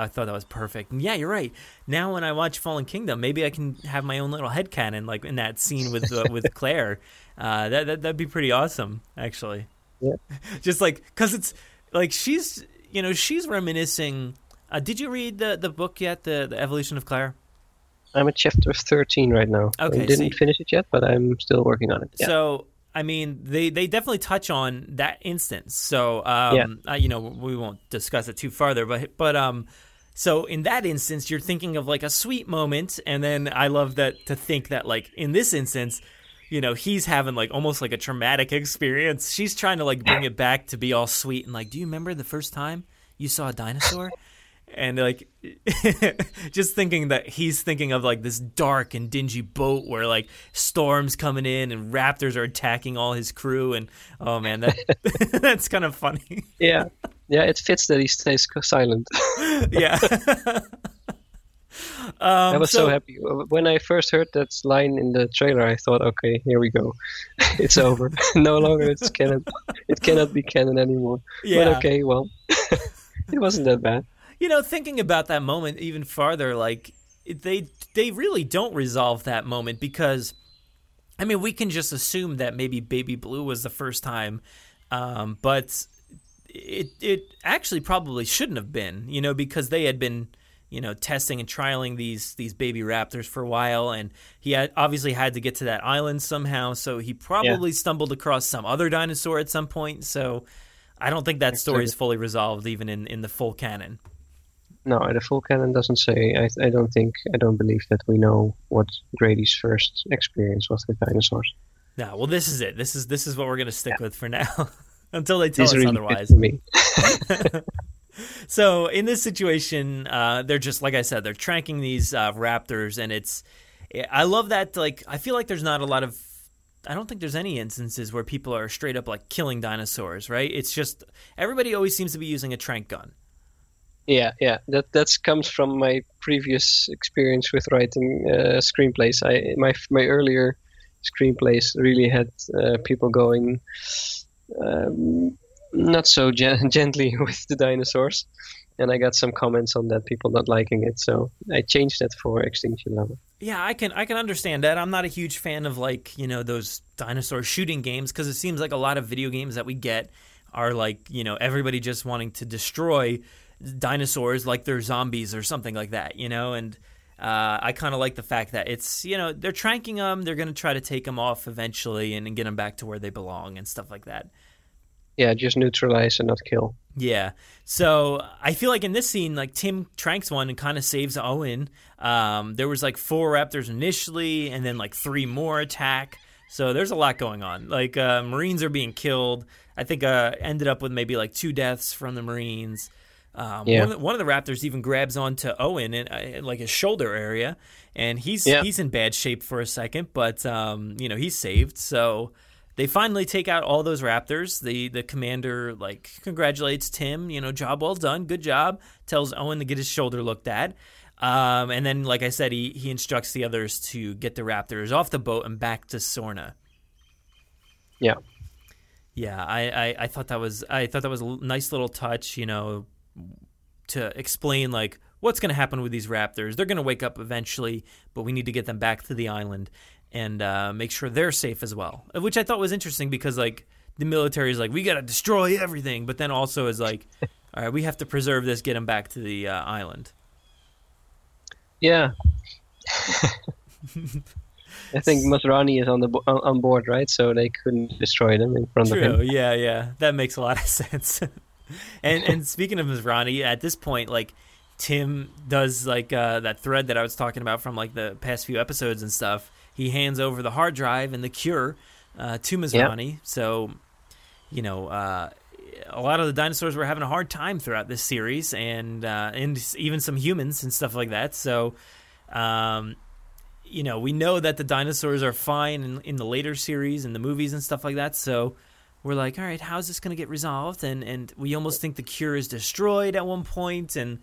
perfect. And yeah, you're right. Now when I watch Fallen Kingdom, maybe I can have my own little headcanon like in that scene with Claire. That'd be pretty awesome, actually. Yeah. Just like because it's like she's reminiscing. Did you read the book yet, the Evolution of Claire? I'm at chapter 13 right now. Okay, I didn't finish it yet, but I'm still working on it. Yeah. So. I mean, they definitely touch on that instance. So, you know, we won't discuss it too further. But so in that instance, you're thinking of like a sweet moment. And then I love that to think that like in this instance, you know, he's having like almost like a traumatic experience. She's trying to like bring it back to be all sweet and like, do you remember the first time you saw a dinosaur? And like just thinking that he's thinking of like this dark and dingy boat where like storms coming in and raptors are attacking all his crew. And oh man, that's kind of funny. Yeah. Yeah. It fits that he stays silent. Yeah. I was so happy when I first heard that line in the trailer. I thought, okay, here we go. It's over. No longer it cannot be canon anymore. Yeah. But okay, well, it wasn't that bad. You know, thinking about that moment even farther, like they really don't resolve that moment because, I mean, we can just assume that maybe Baby Blue was the first time, but it actually probably shouldn't have been, you know, because they had been, you know, testing and trialing these baby raptors for a while, and he had obviously had to get to that island somehow, so he probably stumbled across some other dinosaur at some point. So I don't think that story is fully resolved even in the full canon. No, the full canon doesn't say. I don't believe that we know what Grady's first experience was with dinosaurs. No, well, this is it. This is what we're going to stick with for now until they tell us really otherwise. So in this situation, they're just, like I said, they're tracking these raptors, and I love that. Like, I feel like there's not a lot of. I don't think there's any instances where people are straight up like killing dinosaurs, right? It's just everybody always seems to be using a tranq gun. Yeah, that comes from my previous experience with writing screenplays. My earlier screenplays really had people going not so gently with the dinosaurs, and I got some comments on that, people not liking it. So I changed that for Extinction Level. Yeah, I can understand that. I'm not a huge fan of like, you know, those dinosaur shooting games because it seems like a lot of video games that we get are like, you know, everybody just wanting to destroy dinosaurs like they're zombies or something like that, you know, and I kind of like the fact that it's, you know, they're tranking them, they're going to try to take them off eventually and get them back to where they belong and stuff like that. Yeah, just neutralize and not kill. Yeah, so I feel like in this scene, like Tim tranks one and kind of saves Owen. There was like 4 raptors initially and then like 3 more attack. So there's a lot going on. Like Marines are being killed. I think ended up with maybe like 2 deaths from the Marines. One of the raptors even grabs onto Owen in like his shoulder area, and he's in bad shape for a second, but you know, he's saved. So they finally take out all those raptors. The commander like congratulates Tim, you know, job well done, good job. Tells Owen to get his shoulder looked at, and then like I said, he instructs the others to get the raptors off the boat and back to Sorna. Yeah, I thought that was a nice little touch, you know, to explain like what's going to happen with these raptors. They're going to wake up eventually, but we need to get them back to the island and make sure they're safe as well, which I thought was interesting because like the military is like, we got to destroy everything, but then also is like, all right, we have to preserve this, get them back to the island. Yeah. I think Masrani is on board, right? So they couldn't destroy them in front of him. Yeah. That makes a lot of sense. And speaking of Masrani, at this point, like Tim does like that thread that I was talking about from like the past few episodes and stuff. He hands over the hard drive and the cure to Masrani. Yep. So, you know, a lot of the dinosaurs were having a hard time throughout this series, and even some humans and stuff like that. So, you know, we know that the dinosaurs are fine in the later series and the movies and stuff like that. So we're like, all right, how's this going to get resolved? And we almost think the cure is destroyed at one point, and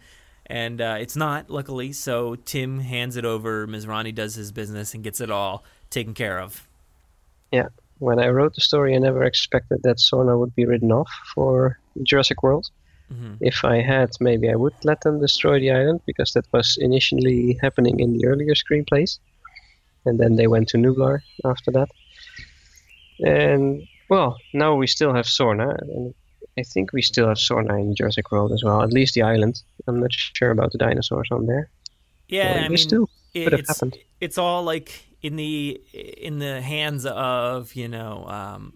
it's not, luckily. So Tim hands it over. Masrani does his business and gets it all taken care of. Yeah. When I wrote the story, I never expected that Sorna would be written off for Jurassic World. Mm-hmm. If I had, maybe I would let them destroy the island, because that was initially happening in the earlier screenplays. And then they went to Nublar after that. And well, now we still have Sorna, and I think we still have Sorna in Jurassic World as well, at least the island. I'm not sure about the dinosaurs on there. Yeah, I mean, still could have happened. It's all like in the hands of, you know,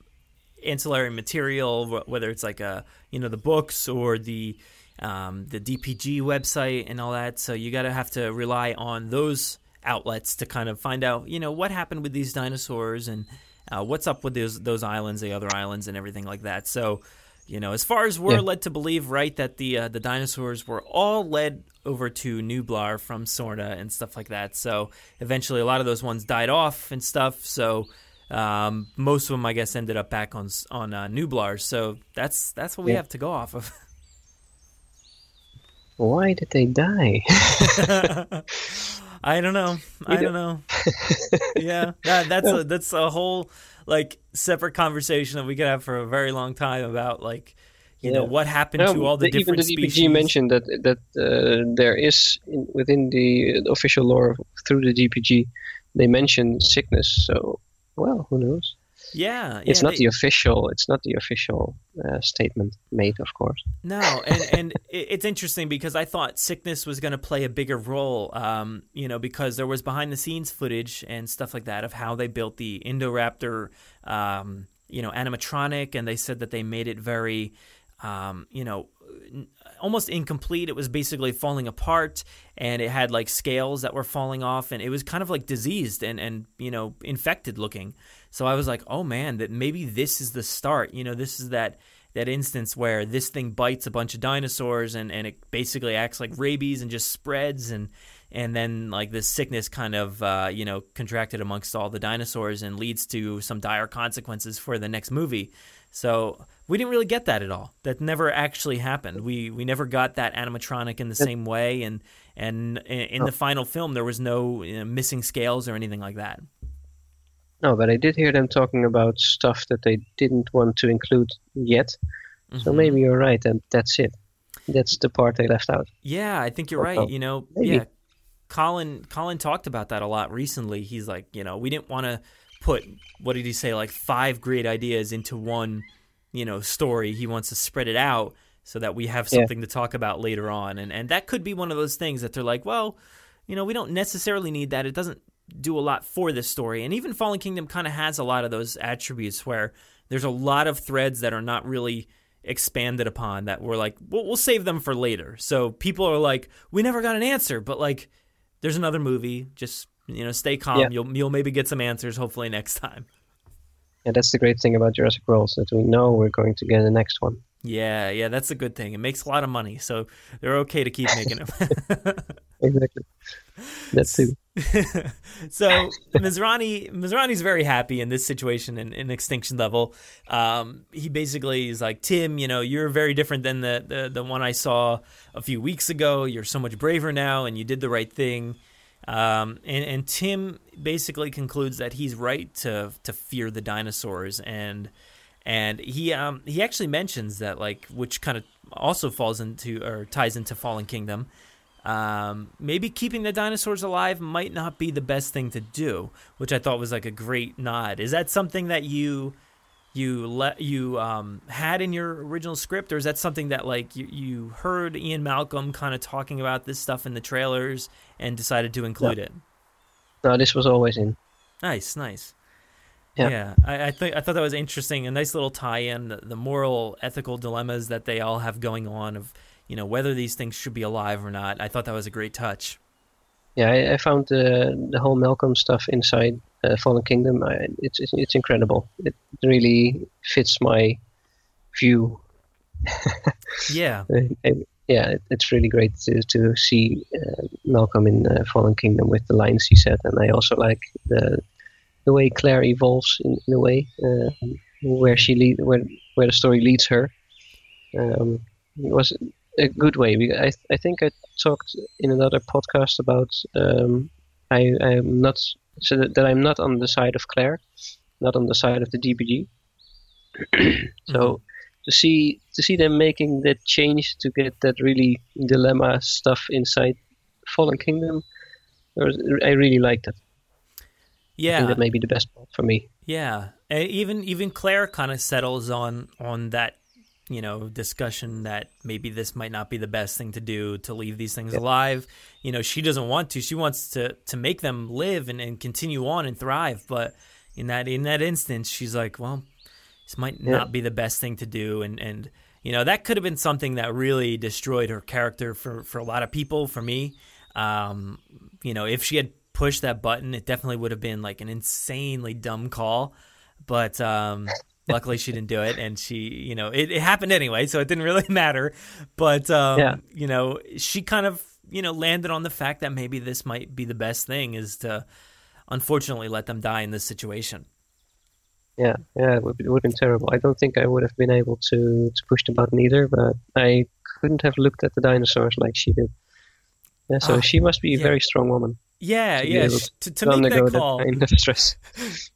ancillary material, whether it's like a, you know, the books or the DPG website and all that. So you got to have to rely on those outlets to kind of find out, you know, what happened with these dinosaurs and what's up with those islands, the other islands and everything like that. So, you know, as far as we're led to believe, right, that the dinosaurs were all led over to Nublar from Sorna and stuff like that. So eventually a lot of those ones died off and stuff. So most of them, I guess, ended up back on Nublar. So that's what we have to go off of. Why did they die? I don't know. Yeah, that's a whole like separate conversation that we could have for a very long time about like you know what happened to all the different species. Even the DPG species. Mentioned that there is within the official lore through the DPG they mention sickness. So well, who knows? Yeah, it's not the official. It's not the official statement made, of course. No, and it's interesting because I thought sickness was going to play a bigger role, because there was behind the scenes footage and stuff like that of how they built the Indoraptor, animatronic, and they said that they made it very, almost incomplete. It was basically falling apart, and it had like scales that were falling off, and it was kind of like diseased and infected looking. So I was like, oh man, that maybe this is the start. You know, this is that instance where this thing bites a bunch of dinosaurs and it basically acts like rabies and just spreads and then like this sickness kind of contracted amongst all the dinosaurs and leads to some dire consequences for the next movie. So we didn't really get that at all. That never actually happened. We never got that animatronic in the same way, and in the final film there was no missing scales or anything like that. No, but I did hear them talking about stuff that they didn't want to include yet. Mm-hmm. So maybe you're right, and that's it. That's the part they left out. Yeah, I think you're right. Oh, you know, maybe. Yeah, Colin talked about that a lot recently. He's like, you know, we didn't want to put, what did he say, like 5 great ideas into one, story. He wants to spread it out so that we have something to talk about later on. And that could be one of those things that they're like, well, we don't necessarily need that. It doesn't do a lot for this story. And even Fallen Kingdom kind of has a lot of those attributes where there's a lot of threads that are not really expanded upon that we're like, we'll save them for later. So people are like, we never got an answer, but like there's another movie, just stay calm. Yeah. You'll maybe get some answers hopefully next time. Yeah, that's the great thing about Jurassic World, that we know we're going to get the next one. Yeah, that's a good thing. It makes a lot of money, so they're okay to keep making them. Exactly. That too. So Masrani's very happy in this situation in Extinction Level. He basically is like, Tim, you're very different than the one I saw a few weeks ago. You're so much braver now, and you did the right thing. And Tim basically concludes that he's right to fear the dinosaurs, and he actually mentions that, like, which kind of also ties into Fallen Kingdom. Maybe keeping the dinosaurs alive might not be the best thing to do, which I thought was like a great nod. Is that something that you had in your original script, or is that something that like you heard Ian Malcolm kind of talking about this stuff in the trailers and decided to include it? No, this was always in. Nice. Yeah. I thought that was interesting. A nice little tie-in. The moral, ethical dilemmas that they all have going on of, whether these things should be alive or not. I thought that was a great touch. Yeah, I found the whole Malcolm stuff inside Fallen Kingdom. It's incredible. It really fits my view. Yeah. It's really great to see Malcolm in Fallen Kingdom with the lines he said, and I also like the way Claire evolves in a way where the story leads her. It was a good way. I think I talked in another podcast about I'm not on the side of Claire, not on the side of the DPG. So to see them making that change to get that really dilemma stuff inside Fallen Kingdom, I really liked it. Yeah, I think that may be the best part for me. Yeah, and even Claire kind of settles on that, discussion that maybe this might not be the best thing to do, to leave these things alive. She doesn't want to. She wants to make them live and continue on and thrive. But in that instance, she's like, well, this might not be the best thing to do. And that could have been something that really destroyed her character for a lot of people, for me. If she had push that button, it definitely would have been like an insanely dumb call. But luckily she didn't do it, and she, you know, it happened anyway, so it didn't really matter. But, you know, she kind of, you know, landed on the fact that maybe this might be the best thing is to, unfortunately, let them die in this situation. Yeah, it would have been terrible. I don't think I would have been able to push the button either, but I couldn't have looked at the dinosaurs like she did. Yeah, so she must be a very strong woman. Yeah. To make that call.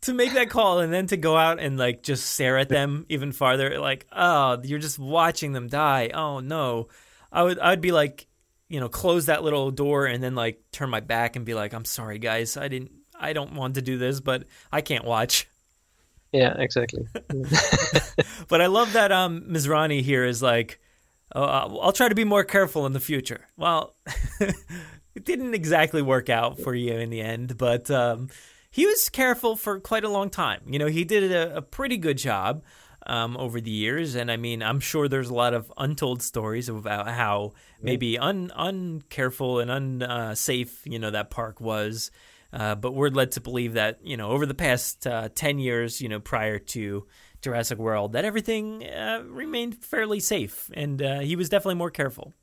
To make that call and then to go out and like just stare at them even farther, like, oh, you're just watching them die. Oh no. I'd be like, you know, close that little door and then like turn my back and be like, I'm sorry guys, I don't want to do this, but I can't watch. Yeah, exactly. But I love that Masrani here is like, oh, I'll try to be more careful in the future. Well, it didn't exactly work out for you in the end, but he was careful for quite a long time. You know, he did a pretty good job over the years, and I mean, I'm sure there's a lot of untold stories about how maybe uncareful and unsafe, you know, that park was. But we're led to believe that, you know, over the past 10 years, you know, prior to Jurassic World, that everything remained fairly safe, and he was definitely more careful.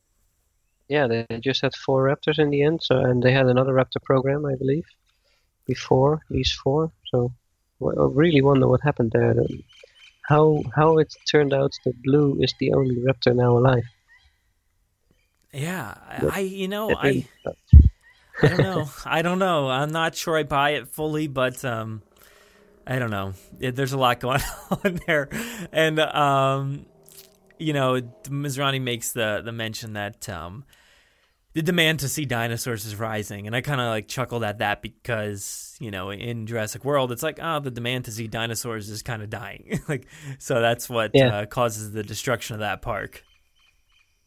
Yeah, they just had 4 raptors in the end, so, and they had another raptor program, I believe, before these 4. So I really wonder what happened there, how it turned out that Blue is the only raptor now alive. Yeah, I don't know. I'm not sure I buy it fully, but I don't know. There's a lot going on there. And, you know, Masrani makes the mention that the demand to see dinosaurs is rising. And I kind of like chuckled at that because, you know, in Jurassic World, it's like, oh, the demand to see dinosaurs is kind of dying. Like, so that's what causes the destruction of that park.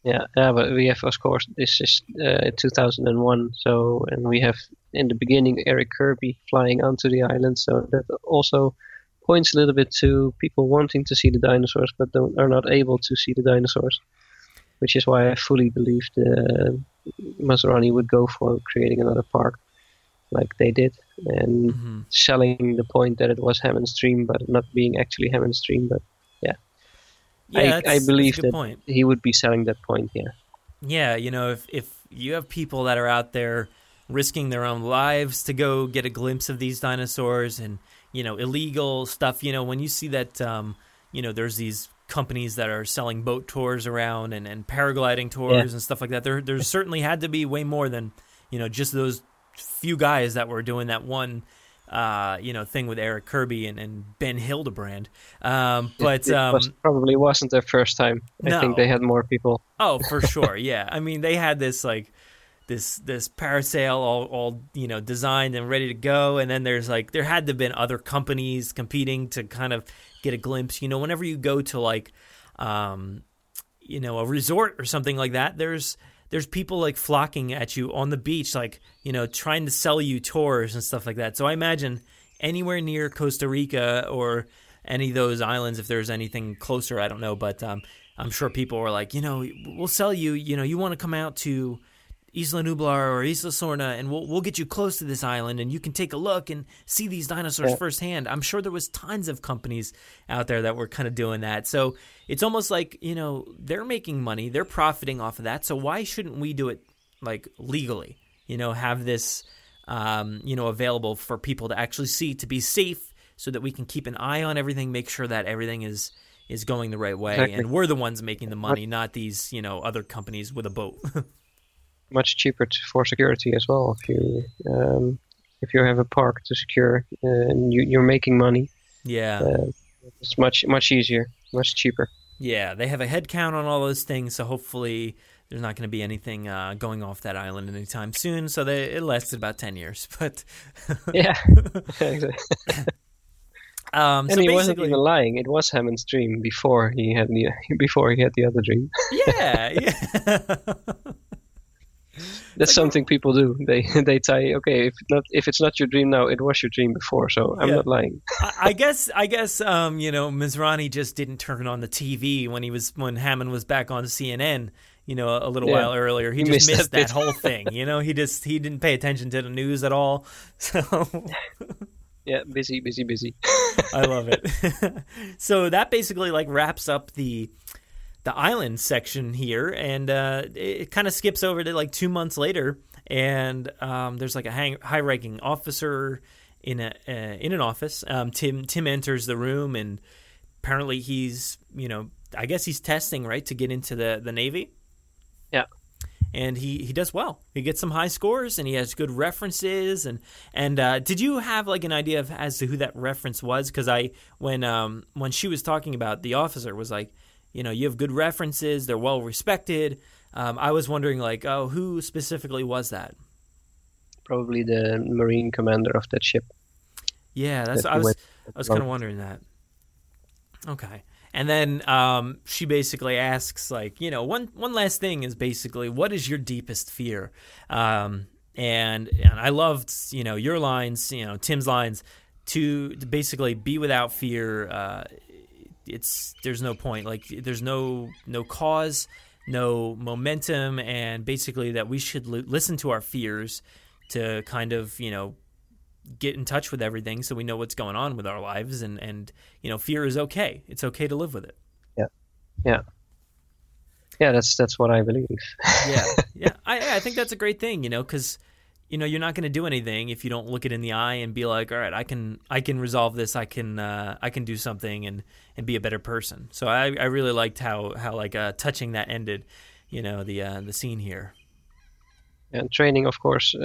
Yeah, but we have, of course, this is 2001, so, and we have in the beginning Eric Kirby flying onto the island, so that also points a little bit to people wanting to see the dinosaurs, but are not able to see the dinosaurs, which is why I fully believed Masrani would go for creating another park like they did, and selling the point that it was Hammond's dream, but not being actually Hammond's dream, but yeah, I believe that point. He would be selling that point, Yeah, you know, if you have people that are out there risking their own lives to go get a glimpse of these dinosaurs and, you know, illegal stuff, you know, when you see that, you know, there's these companies that are selling boat tours around and paragliding tours and stuff like that, there certainly had to be way more than, you know, just those few guys that were doing that one, you know, thing with Eric Kirby and Ben Hildebrand. But it probably wasn't their first time. I think they had more people. Oh, for sure. Yeah. I mean, they had this like this parasail all, you know, designed and ready to go. And then there's like, there had to have been other companies competing to kind of get a glimpse, you know, whenever you go to like, you know, a resort or something like that, there's people like flocking at you on the beach, like, you know, trying to sell you tours and stuff like that. So I imagine anywhere near Costa Rica or any of those islands, if there's anything closer, I don't know. But I'm sure people were like, you know, we'll sell you, you know, you want to come out to Isla Nublar or Isla Sorna and we'll get you close to this island and you can take a look and see these dinosaurs firsthand. I'm sure there was tons of companies out there that were kind of doing that. So it's almost like, you know, they're making money, they're profiting off of that. So why shouldn't we do it like legally, you know, have this, you know, available for people to actually see, to be safe so that we can keep an eye on everything, make sure that everything is going the right way. Exactly. And we're the ones making the money, not these, you know, other companies with a boat. Much cheaper for security as well. If you have a park to secure and you're making money, it's much easier, much cheaper. Yeah, they have a head count on all those things, so hopefully there's not going to be anything going off that island anytime soon. So it lasted about 10 years, but yeah. And so he wasn't even lying. It was Hammond's dream before he had the other dream. Yeah. That's something people do. They tie, okay, if it's not your dream now, it was your dream before, so I'm not lying. I guess you know, Masrani just didn't turn on the TV when Hammond was back on CNN. a little while earlier. He just missed that whole thing. He didn't pay attention to the news at all. So yeah, busy. I love it. So that basically wraps up the island section here, and it kind of skips over to 2 months later, and there's a high-ranking officer in an office. Tim enters the room, and apparently he's I guess he's testing to get into the Navy. Yeah, and he does well. He gets some high scores, and he has good references. And did you have an idea as to who that reference was? Because when she was talking about the officer was like, you have good references, they're well respected. I was wondering, who specifically was that? Probably the Marine commander of that ship. Yeah, I was kind of wondering that. Okay, and then she basically asks, one last thing is basically, what is your deepest fear? And I loved, your lines, Tim's lines, to basically be without fear. There's no point, there's no cause, no momentum, and basically that we should listen to our fears to kind of get in touch with everything, so we know what's going on with our lives, and fear is okay. It's okay to live with it. Yeah. That's what I believe. yeah. I think that's a great thing, because you're not going to do anything if you don't look it in the eye and be like, all right, I can resolve this. I can do something and be a better person. So I really liked how touching that ended, the scene here. And training, of course,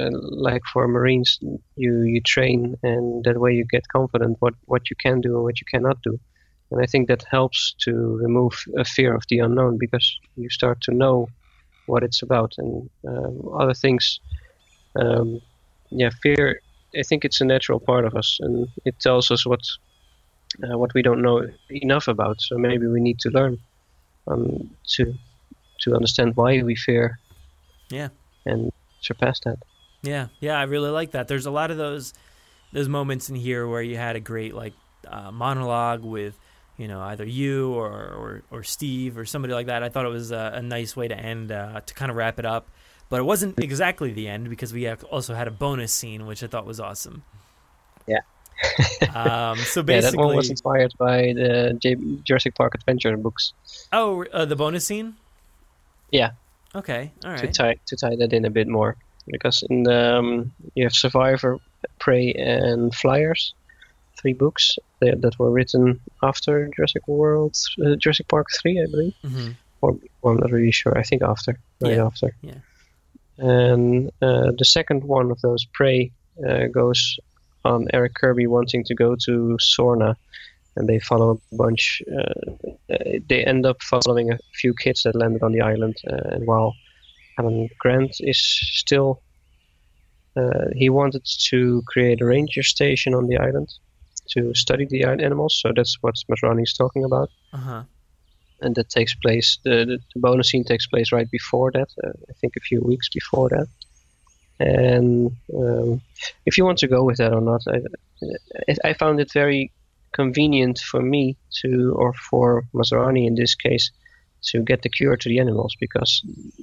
for Marines, you train, and that way you get confident what you can do and what you cannot do. And I think that helps to remove a fear of the unknown, because you start to know what it's about and other things. Fear, I think it's a natural part of us, and it tells us what we don't know enough about. So maybe we need to learn to understand why we fear. Yeah. And surpass that. Yeah, I really like that. There's a lot of those moments in here where you had a great monologue with either you or Steve or somebody like that. I thought it was a nice way to end, to kind of wrap it up. But it wasn't exactly the end, because we also had a bonus scene, which I thought was awesome. Yeah. So basically, that one was inspired by the Jurassic Park Adventure books. Oh, the bonus scene? Yeah. Okay, all right. To tie that in a bit more, because in you have Survivor, Prey, and Flyers, three books that were written after Jurassic Park 3, I believe. Mm-hmm. Or I'm not really sure. I think after, right after. Yeah. And the second one of those, Prey, goes on Eric Kirby wanting to go to Sorna, and they follow a bunch. They end up following a few kids that landed on the island, and while Alan Grant is still, he wanted to create a ranger station on the island to study the animals. So that's what Masrani is talking about. Uh-huh. And that takes place, the bonus scene takes place right before that, I think a few weeks before that. And if you want to go with that or not, I found it very convenient for me for Masrani in this case, to get the cure to the animals, because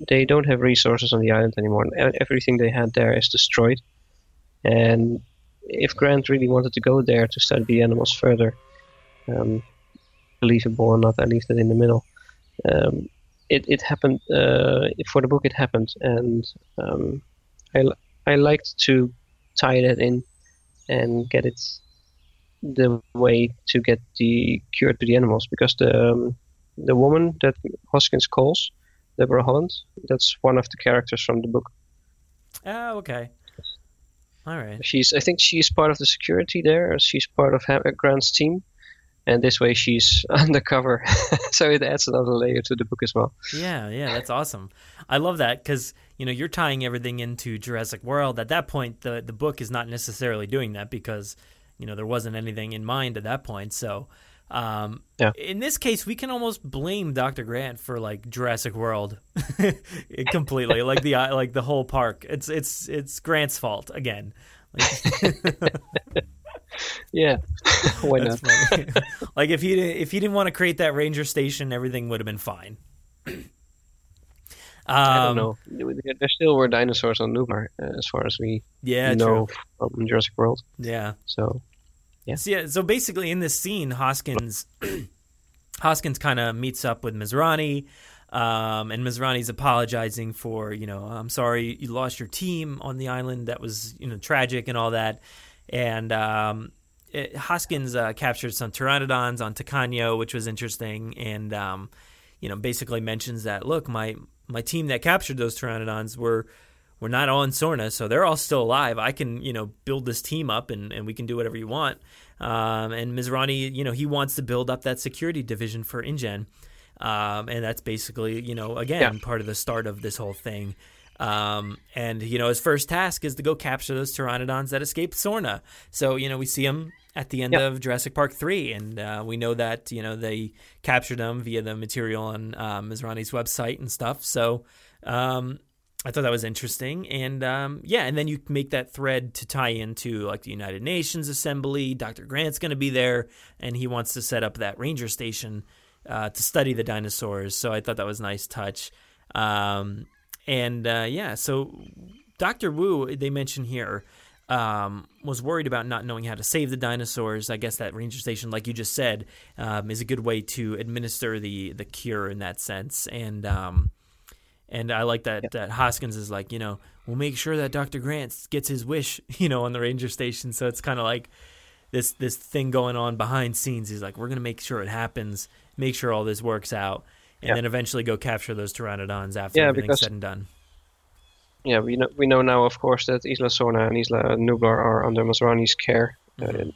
they don't have resources on the island anymore. Everything they had there is destroyed. And if Grant really wanted to go there to study the animals further, believable or not, I leave that in the middle. It happened for the book. It happened, and I liked to tie that in and get it the way to get the cure to the animals, because the woman that Hoskins calls, Deborah Holland, that's one of the characters from the book. Oh, okay. All right. I think she's part of the security there. She's part of Grant's team. And this way she's undercover. So it adds another layer to the book as well. Yeah, that's awesome. I love that, because, you're tying everything into Jurassic World. At that point, the book is not necessarily doing that, because, there wasn't anything in mind at that point. So in this case, we can almost blame Dr. Grant for, Jurassic World completely, the whole park. It's Grant's fault again. Yeah, why not? If he didn't want to create that ranger station, everything would have been fine. I don't know. There still were dinosaurs on Nublar, as far as we know from Jurassic World. Yeah. So, yeah. So basically, in this scene, Hoskins kind of meets up with Masrani, and Masrani's apologizing for, I'm sorry you lost your team on the island. That was, tragic and all that. And Hoskins captured some pteranodons on Tacaño, which was interesting, and basically mentions that, look, my team that captured those pteranodons were not on Sorna, so they're all still alive. I can, build this team up, and we can do whatever you want. And Masrani, he wants to build up that security division for InGen, and that's basically, part of the start of this whole thing. And his first task is to go capture those pteranodons that escaped Sorna. So we see him at the end of Jurassic Park 3, and we know that they captured them via the material on Masrani's website and stuff. So I thought that was interesting, and and then you make that thread to tie into like the United Nations Assembly. Dr. Grant's going to be there, and he wants to set up that ranger station to study the dinosaurs. So I thought that was a nice touch. So Dr. Wu, they mention here, was worried about not knowing how to save the dinosaurs. I guess that ranger station, like you just said, is a good way to administer the cure in that sense. And I like that Hoskins is like, we'll make sure that Dr. Grant gets his wish, on the ranger station. So it's kind of like this thing going on behind scenes. He's like, we're going to make sure it happens, make sure all this works out. And then eventually go capture those pteranodons after everything's said and done. Yeah, we know now, of course, that Isla Sorna and Isla Nublar are under Masrani's care in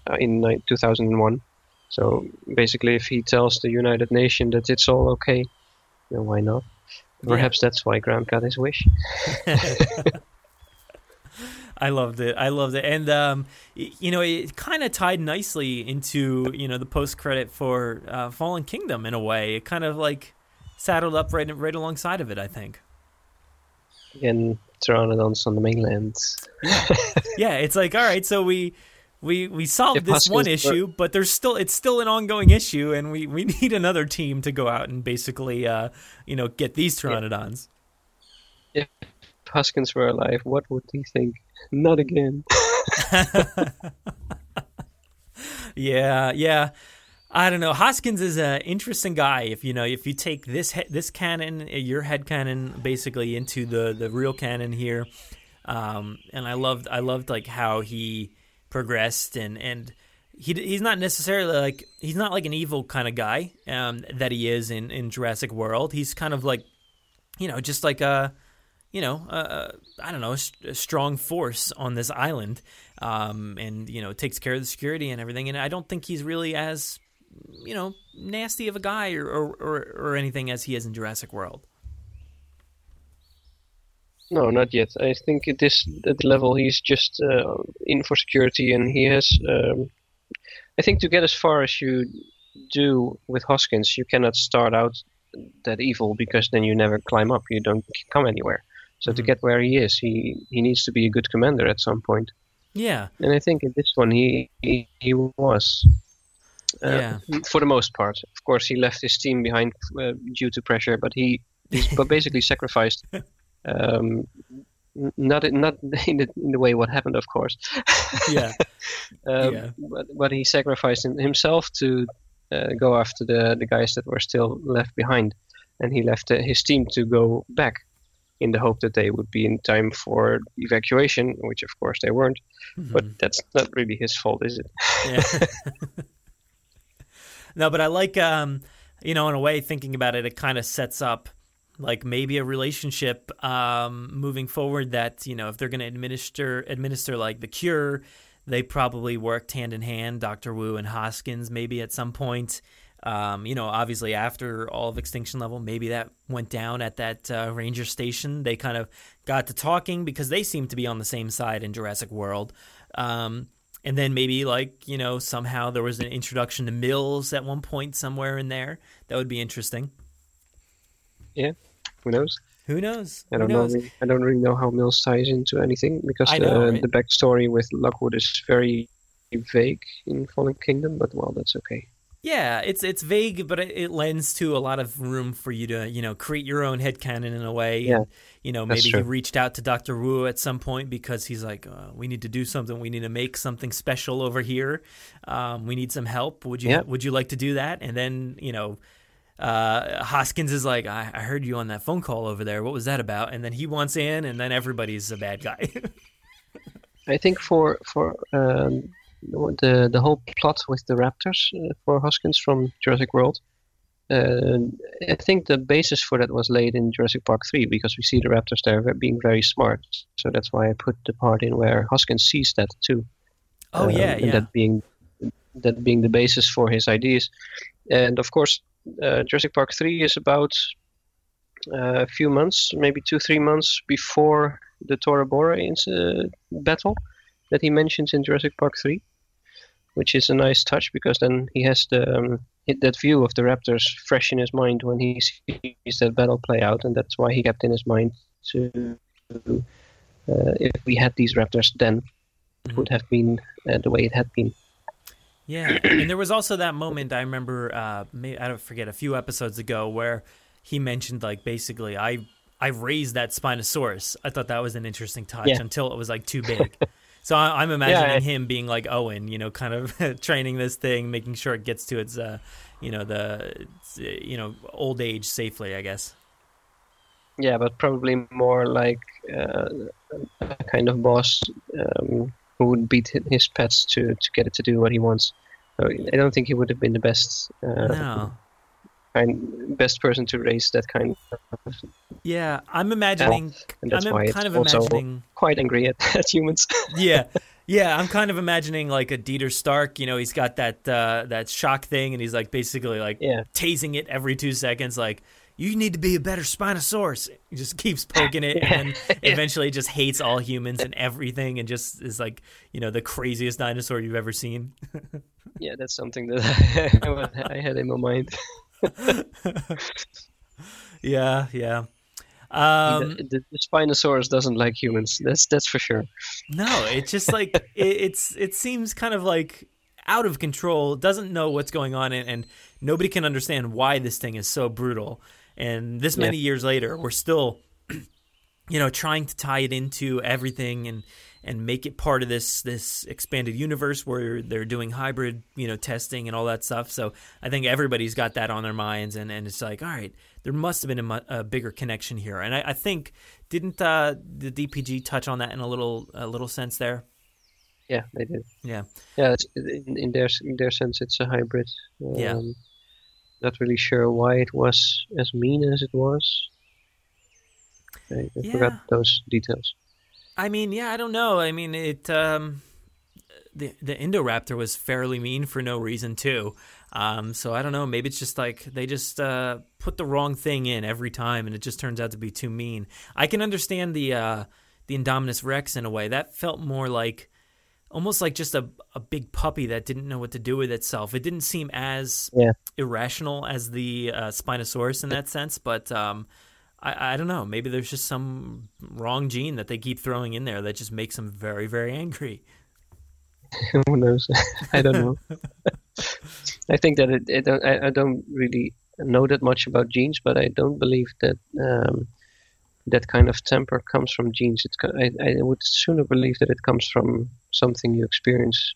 2001. So basically, if he tells the United Nations that it's all okay, then why not? Perhaps that's why Grant got his wish. I loved it. And, it kind of tied nicely into, the post-credit for Fallen Kingdom in a way. It kind of like saddled up right alongside of it, I think. Again, pteranodons on the mainland. Yeah, it's like, all right, so we solved this one issue, but it's still an ongoing issue, and we need another team to go out and basically, get these pteranodons. Yeah. Hoskins were alive, what would he think? Not again. Yeah. I don't know. Hoskins is an interesting guy. If if you take this canon, your head canon, basically into the real canon here, and I loved like how he progressed, and he's not necessarily like an evil kind of guy that he is in Jurassic World. He's kind of like just like a. I don't know, a strong force on this island, and, takes care of the security and everything. And I don't think he's really as, nasty of a guy or anything as he is in Jurassic World. No, not yet. I think at this level he's just in for security, and he has, I think to get as far as you do with Hoskins, you cannot start out that evil, because then you never climb up, you don't come anywhere. So to get where he is, he needs to be a good commander at some point. Yeah. And I think in this one he was. For the most part. Of course, he left his team behind due to pressure, but he basically sacrificed. Not in the way what happened, of course. Yeah. But he sacrificed himself to go after the guys that were still left behind. And he left his team to go back, in the hope that they would be in time for evacuation, which of course they weren't. Mm-hmm. But that's not really his fault, is it? Yeah. No, but I like, in a way, thinking about it, it kind of sets up like maybe a relationship moving forward that, if they're going to administer like the cure, they probably worked hand in hand, Dr. Wu and Hoskins, maybe at some point. Obviously after all of Extinction Level, maybe that went down at that ranger station. They kind of got to talking because they seem to be on the same side in Jurassic World. And then maybe like, somehow there was an introduction to Mills at one point somewhere in there. That would be interesting. Yeah, who knows? I don't know. I don't really know how Mills ties into anything because the backstory with Lockwood is very vague in Fallen Kingdom, but well, that's okay. Yeah, it's vague, but it lends to a lot of room for you to, create your own headcanon in a way. Yeah, and, maybe he reached out to Dr. Wu at some point because he's like, we need to do something. We need to make something special over here. We need some help. Would you like to do that? And then, Hoskins is like, I heard you on that phone call over there. What was that about? And then he wants in, and then everybody's a bad guy. I think for the whole plot with the raptors for Hoskins from Jurassic World, I think the basis for that was laid in Jurassic Park 3, because we see the raptors there being very smart. So that's why I put the part in where Hoskins sees that too. Oh, And that being the basis for his ideas. And of course, Jurassic Park 3 is about a few months, maybe 2-3 months before the Tora Bora battle that he mentions in Jurassic Park 3, which is a nice touch, because then he has that view of the raptors fresh in his mind when he sees that battle play out, and that's why he kept in his mind to if we had these raptors then, it would have been the way it had been. Yeah, and there was also that moment I remember, a few episodes ago where he mentioned, like, basically, I raised that Spinosaurus. I thought that was an interesting touch until it was, like, too big. So I'm imagining him being like Owen, kind of training this thing, making sure it gets to its, old age safely, I guess. Yeah, but probably more like a kind of boss who would beat his pets to get it to do what he wants. So I don't think he would have been the best best person to raise that kind of... Yeah, I'm imagining... And that's why kind of imagining quite angry at humans. Yeah, I'm kind of imagining like a Dieter Stark, he's got that shock thing, and he's like basically like tasing it every 2 seconds, like, you need to be a better Spinosaurus. He just keeps poking it and eventually just hates all humans and everything and just is like, the craziest dinosaur you've ever seen. Yeah, that's something that I had in my mind. Yeah. The Spinosaurus doesn't like humans. That's for sure. No, it's just like it seems kind of like out of control. Doesn't know what's going on, and nobody can understand why this thing is so brutal. And this many years later, we're still, trying to tie it into everything and make it part of this expanded universe where they're doing hybrid, testing and all that stuff. So I think everybody's got that on their minds, and it's like, all right, there must have been a bigger connection here. And I think, didn't the DPG touch on that in a little sense there? Yeah, they did. Yeah. Yeah, in their sense, it's a hybrid. Not really sure why it was as mean as it was. I forgot those details. I mean, I don't know. I mean, it the Indoraptor was fairly mean for no reason too. So I don't know. Maybe it's just like they just put the wrong thing in every time, and it just turns out to be too mean. I can understand the Indominus Rex in a way. That felt more like almost like just a big puppy that didn't know what to do with itself. It didn't seem as irrational as the Spinosaurus in that sense, but. I don't know. Maybe there's just some wrong gene that they keep throwing in there that just makes them very, very angry. Who knows? I don't know. I think that I don't really know that much about genes, but I don't believe that that kind of temper comes from genes. I would sooner believe that it comes from something you experience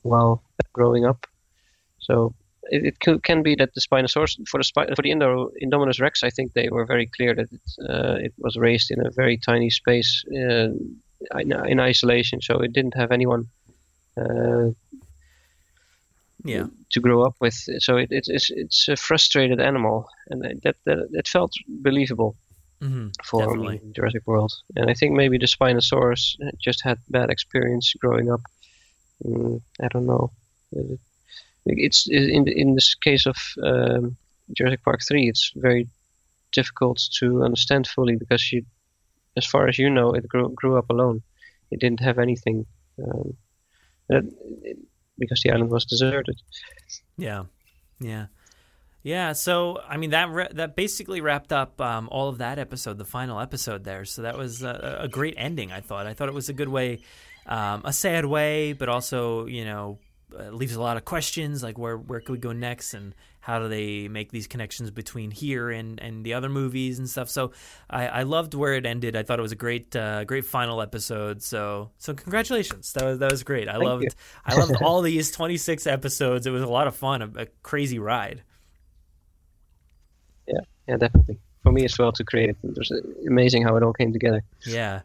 while growing up. So. It can be that the Spinosaurus, for the Indominus Rex, I think they were very clear that it was raised in a very tiny space in isolation, so it didn't have anyone to grow up with. So it's a frustrated animal, and that it felt believable for Jurassic World. And I think maybe the Spinosaurus just had bad experience growing up. I don't know. It's in this case of Jurassic Park 3, it's very difficult to understand fully because as far as you know, it grew up alone. It didn't have anything because the island was deserted. Yeah. So I mean that basically wrapped up all of that episode, the final episode there. So that was a great ending. I thought it was a good way, a sad way, but also leaves a lot of questions, like where could we go next, and how do they make these connections between here and the other movies and stuff. So I loved where it ended. I thought it was a great final episode. So congratulations. That was great. I loved all these 26 episodes. It was a lot of fun. A crazy ride. Yeah, definitely. For me as well to create it. It was amazing how it all came together. Yeah,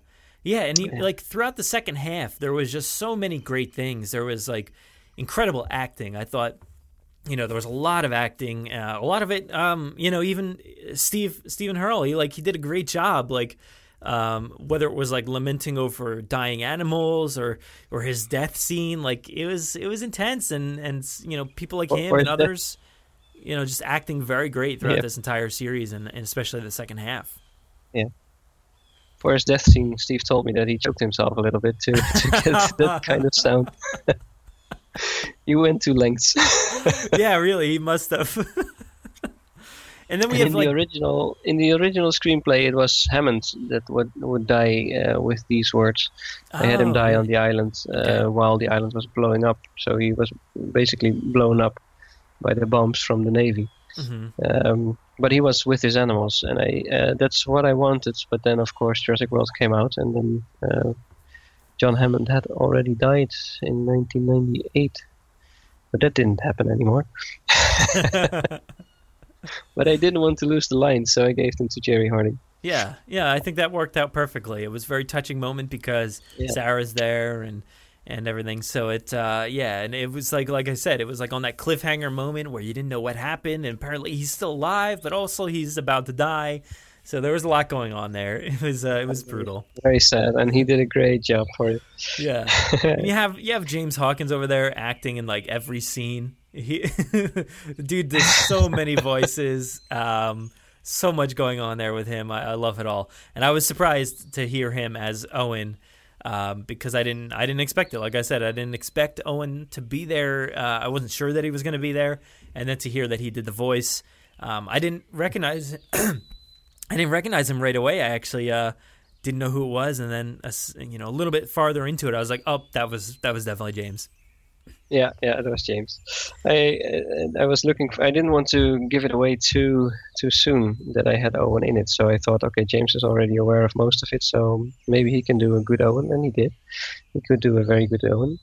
and like throughout the second half, there was just so many great things. There was like incredible acting. I thought, there was a lot of acting, a lot of it. Even Stephen Hurl, he did a great job. Whether it was like lamenting over dying animals or his death scene, it was intense, and people like him and others, just acting very great throughout this entire series, and especially the second half. Yeah. For his death scene, Steve told me that he choked himself a little bit to get that kind of sound. You went to lengths. Yeah, really, he must have. And then in the original screenplay, it was Hammond that would die with these words. They had him die on the island while the island was blowing up. So he was basically blown up by the bombs from the Navy. Mm-hmm. But he was with his animals, and that's what I wanted. But then, of course, Jurassic World came out, and then John Hammond had already died in 1998. But that didn't happen anymore. But I didn't want to lose the line, so I gave them to Jerry Harding. Yeah, I think that worked out perfectly. It was a very touching moment because Sarah's there and everything, so it and it was like I said, it was like on that cliffhanger moment where you didn't know what happened, and apparently he's still alive, but also he's about to die. So there was a lot going on there. It was brutal, very sad, and he did a great job for it. Yeah, you have James Hawkins over there acting in every scene. Dude, there's so many voices. So much going on there with him. I love it all, and I was surprised to hear him as Owen. Because I didn't expect it. Like I said, I didn't expect Owen to be there. I wasn't sure that he was going to be there, and then to hear that he did the voice, I didn't recognize. I didn't recognize him right away. I actually didn't know who it was, and then a little bit farther into it, I was like, oh, that was definitely James. Yeah, that was James. I was looking. I didn't want to give it away too soon that I had Owen in it, so I thought, okay, James is already aware of most of it, so maybe he can do a good Owen, and he did. He could do a very good Owen.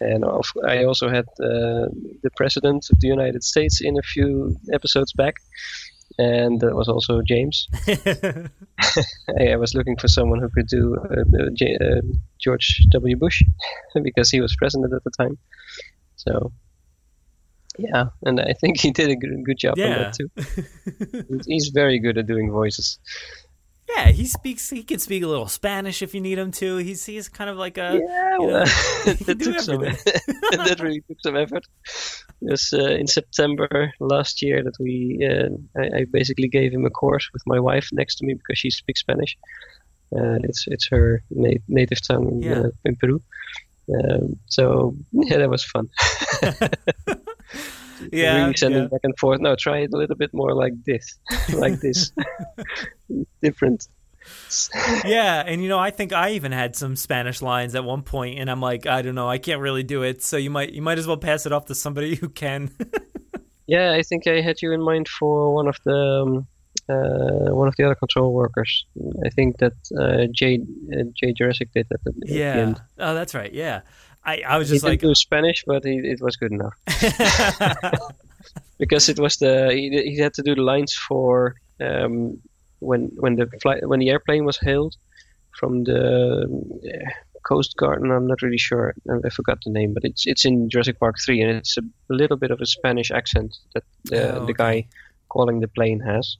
And I also had the President of the United States in a few episodes back, and that was also James. I was looking for someone who could do George W. Bush, because he was president at the time. So, yeah, and I think he did a good job on that too. He's very good at doing voices. Yeah, he can speak a little Spanish if you need him to. He's kind of like a... Yeah, that really took some effort. It was in September last year that I basically gave him a course with my wife next to me because she speaks Spanish. It's her native tongue in Peru. That was fun. Yeah, really sending back and forth. No, try it a little bit more like this, different. Yeah, and I think I even had some Spanish lines at one point, and I'm like, I don't know, I can't really do it. So you might as well pass it off to somebody who can. Yeah, I think I had you in mind for one of the other control workers. I think that Jay Jurassic did that at the end. Oh, that's right. Yeah. I was just he didn't do Spanish, but it was good enough. Because it was he had to do the lines for when the airplane was hailed from the Coast Guard, and I'm not really sure, I forgot the name, but it's in Jurassic Park 3, and it's a little bit of a Spanish accent that the guy calling the plane has.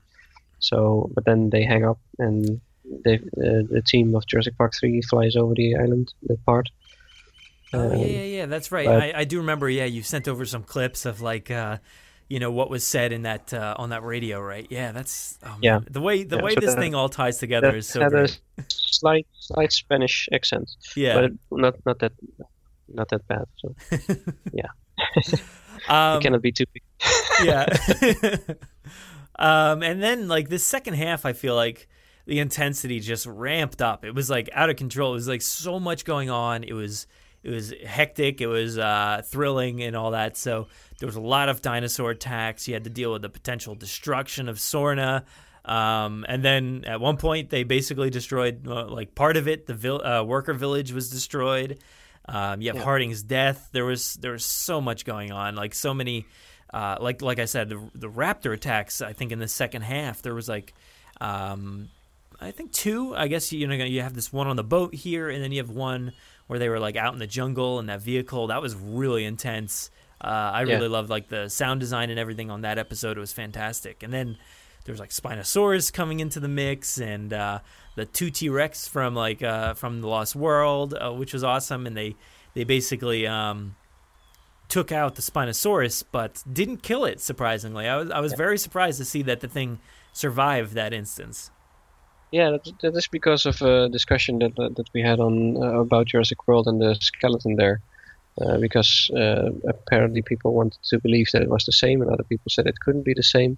So, but then they hang up, and the team of Jurassic Park 3 flies over the island, that part. Yeah, that's right. I do remember. Yeah, you sent over some clips of what was said in that on that radio, right? Yeah, that's the way this thing all ties together is so great. A slight Spanish accent, but not that bad. So yeah, it cannot be too big. Yeah, and then this second half, I feel like the intensity just ramped up. It was out of control. It was so much going on. It was. It was hectic. It was thrilling and all that. So there was a lot of dinosaur attacks. You had to deal with the potential destruction of Sorna. And then at one point, they basically destroyed like part of it. The worker village was destroyed. You have Harding's death. There was so much going on. Like so many, like I said, the raptor attacks. I think in the second half there was like, I think two. I guess you have this one on the boat here, and then you have one where they were like out in the jungle in that vehicle. That was really intense. I really loved like the sound design and everything on that episode. It was fantastic. And then there's like Spinosaurus coming into the mix, and the two T-Rex from the Lost World, which was awesome. And they basically took out the Spinosaurus, but didn't kill it. Surprisingly, I was very surprised to see that the thing survived that instance. Yeah, that is because of a discussion that we had on about Jurassic World and the skeleton there. Because apparently people wanted to believe that it was the same, and other people said it couldn't be the same.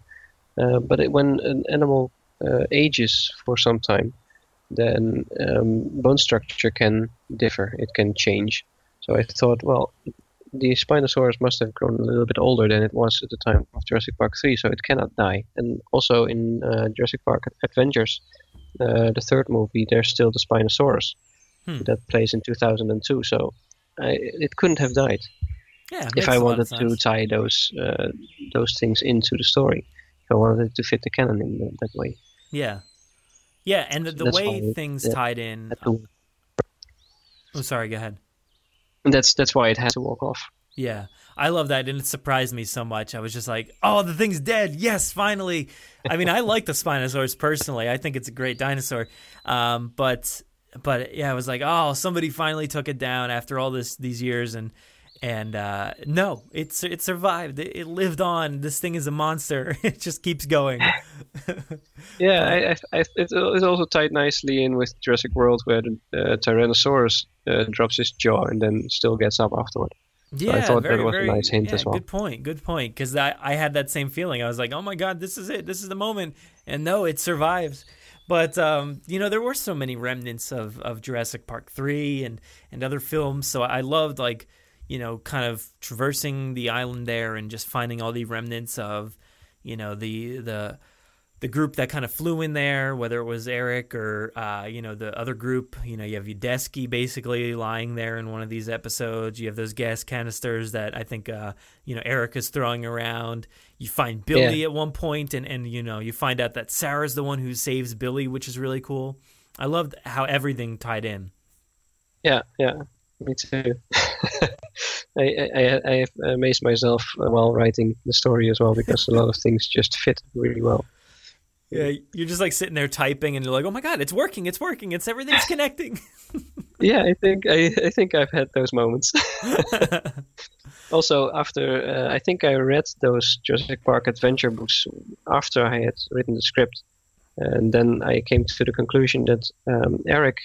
But when an animal ages for some time, then bone structure can differ. It can change. So I thought, well, the Spinosaurus must have grown a little bit older than it was at the time of Jurassic Park 3, so it cannot die. And also in Jurassic Park Adventures, the third movie, there's still the Spinosaurus that plays in 2002. So it couldn't have died if I wanted to tie those things into the story. I wanted it to fit the canon in that way. Yeah. Yeah, and the way things tied in... Oh, sorry, go ahead. And that's why it has to walk off. Yeah, I love that, and it surprised me so much. I was just like, oh, the thing's dead. Yes, finally. I mean, I like the Spinosaurus personally. I think it's a great dinosaur. But yeah, I was like, oh, somebody finally took it down after all these years, and no, it survived. It lived on. This thing is a monster. It just keeps going. Yeah, it's also tied nicely in with Jurassic World, where the Tyrannosaurus drops his jaw and then still gets up afterward. Yeah, so I thought that was a nice hint as well. Good point. Because I had that same feeling. I was like, oh my God, this is it. This is the moment. And no, it survives. But, there were so many remnants of Jurassic Park 3 and other films. So I loved, like, kind of traversing the island there and just finding all the remnants of, the group that kind of flew in there, whether it was Eric or, the other group. You have Udesky basically lying there in one of these episodes. You have those gas canisters that I think, Eric is throwing around. You find Billy at one point and you find out that Sarah's the one who saves Billy, which is really cool. I loved how everything tied in. Yeah. Me too. I have amazed myself while writing the story as well, because a lot of things just fit really well. Yeah, you're just like sitting there typing and you're like, oh my God, it's working. It's everything's connecting. Yeah, I think I've had those moments. Also, after I think I read those Jurassic Park adventure books after I had written the script. And then I came to the conclusion that Eric...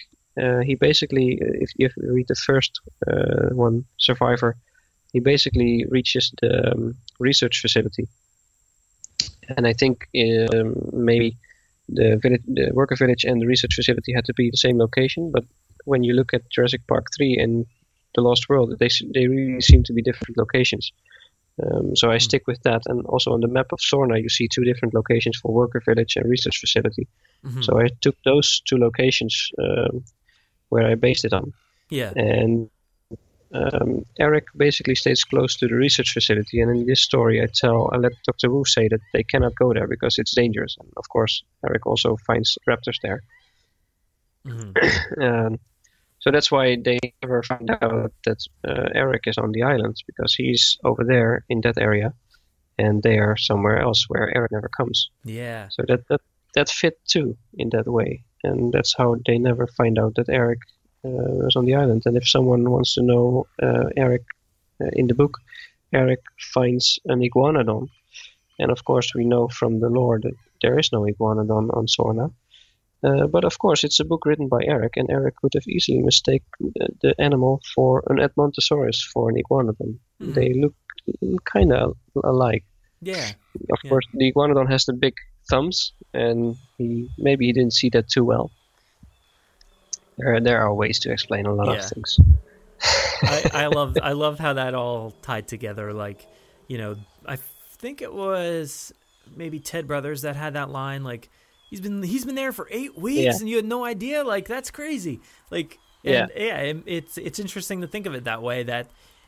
he basically, if you read the first one, Survivor, he basically reaches the research facility. And I think maybe the worker village and the research facility had to be the same location. But when you look at Jurassic Park 3 and The Lost World, they really seem to be different locations. So I stick with that. And also on the map of Sorna, you see two different locations for worker village and research facility. Mm-hmm. So I took those two locations where I based it on. Yeah. And Eric basically stays close to the research facility. And in this story, I let Dr. Wu say that they cannot go there because it's dangerous. And of course, Eric also finds raptors there. Mm-hmm. So that's why they never find out that Eric is on the island, because he's over there in that area. And they are somewhere else where Eric never comes. Yeah. So that fit too in that way, and that's how they never find out that Eric was on the island. And if someone wants to know Eric in the book, Eric finds an iguanodon, and of course we know from the lore that there is no iguanodon on Sorna, but of course it's a book written by Eric, and Eric could have easily mistaken the animal for an Edmontosaurus for an iguanodon. Mm-hmm. They look kind of alike. Yeah. Of course the iguanodon has the big thumbs, and he didn't see that too well. There are ways to explain a lot of things. I love how that all tied together. Like, you know, I think it was maybe Ted Brothers that had that line. Like, he's been there for 8 weeks, and you had no idea. Like, that's crazy. Like, it's interesting to think of it that way. That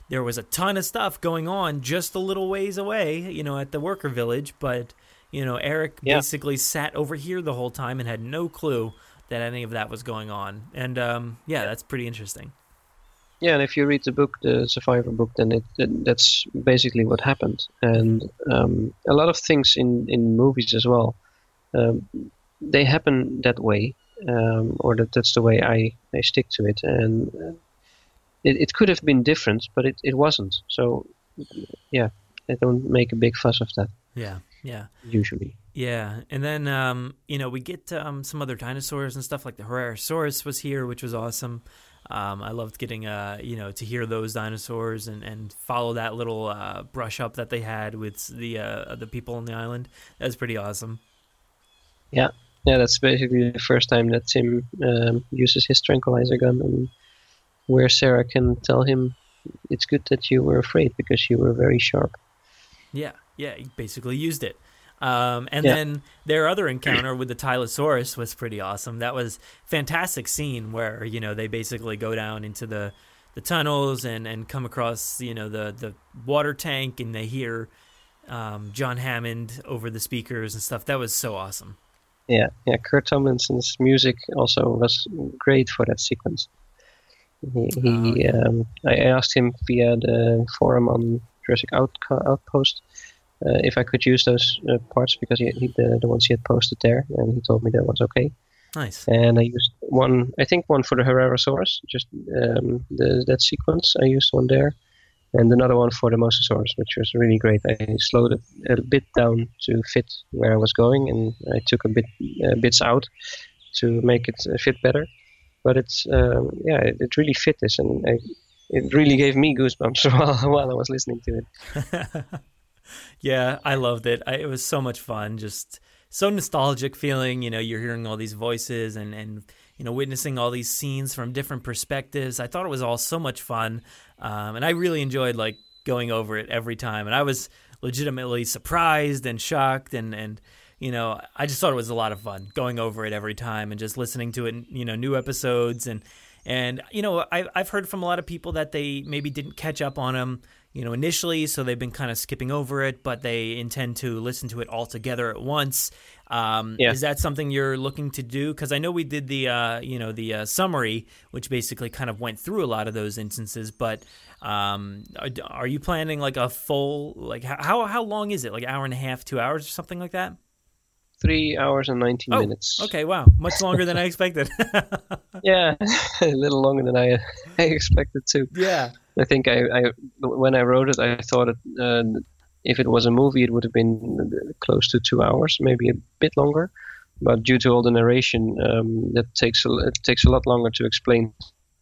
there was a ton of stuff going on just a little ways away, you know, at the worker village, but you know, Eric basically sat over here the whole time and had no clue that any of that was going on. And that's pretty interesting. Yeah, and if you read the book, the Survivor book, then that's basically what happened. And a lot of things in movies as well, they happen that way, or that's the way I stick to it. And it could have been different, but it wasn't. So, yeah, I don't make a big fuss of that. Yeah. Yeah. Usually. Yeah. And then, you know, we get some other dinosaurs and stuff, like the Herrerasaurus was here, which was awesome. I loved getting, you know, to hear those dinosaurs and follow that little brush up that they had with the people on the island. That was pretty awesome. Yeah. Yeah, that's basically the first time that Tim uses his tranquilizer gun, and where Sarah can tell him, it's good that you were afraid because you were very sharp. Yeah. Yeah, he basically used it. Then their other encounter with the Tylosaurus was pretty awesome. That was a fantastic scene where, you know, they basically go down into the tunnels and come across, you know, the water tank, and they hear John Hammond over the speakers and stuff. That was so awesome. Yeah, yeah. Kurt Tomlinson's music also was great for that sequence. I asked him via the forum on Jurassic Outpost if I could use those parts, because the ones he had posted there, and he told me that was okay. Nice. And I used one for the Herrerasaurus, just that sequence. I used one there, and another one for the Mosasaurus, which was really great. I slowed it a bit down to fit where I was going, and I took a bit bits out to make it fit better. But it's it really fit this, and it really gave me goosebumps while I was listening to it. Yeah, I loved it. It was so much fun, just so nostalgic feeling. You know, you're hearing all these voices and you know, witnessing all these scenes from different perspectives. I thought it was all so much fun, and I really enjoyed like going over it every time. And I was legitimately surprised and shocked, and you know, I just thought it was a lot of fun going over it every time and just listening to it. You know, new episodes and you know, I've heard from a lot of people that they maybe didn't catch up on them, you know, initially, so they've been kind of skipping over it, but they intend to listen to it all together at once. Is that something you're looking to do? Because I know we did the summary, which basically kind of went through a lot of those instances. But are you planning like a full, like how long is it? Like hour and a half, 2 hours, or something like that? 3 hours and 19 minutes. Okay, wow. Much longer than I expected. Yeah, a little longer than I expected too. Yeah. I think I when I wrote it, I thought it, if it was a movie, it would have been close to 2 hours, maybe a bit longer. But due to all the narration, that it takes a lot longer to explain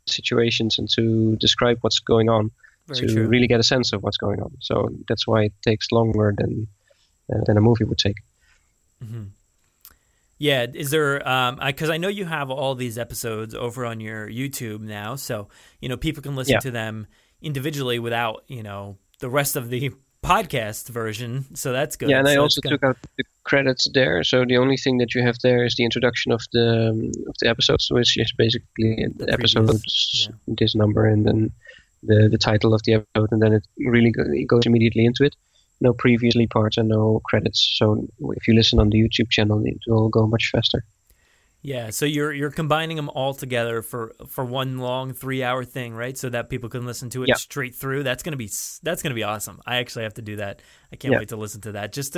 situations and to describe what's going on. Very to true. Really get a sense of what's going on. So that's why it takes longer than a movie would take. Mm-hmm. Yeah, is there because I know you have all these episodes over on your YouTube now, so you know people can listen to them individually without you know the rest of the podcast version, so that's good. Yeah, and so I also took out the credits there, so the only thing that you have there is the introduction of the episodes, which is basically the episode previous, this number, and then the title of the episode, and then it really goes immediately into it. No previously parts and no credits. So if you listen on the YouTube channel, it will go much faster. Yeah, so you're combining them all together for one long 3 hour thing, right? So that people can listen to it straight through. That's gonna be awesome. I actually have to do that. I can't wait to listen to that, just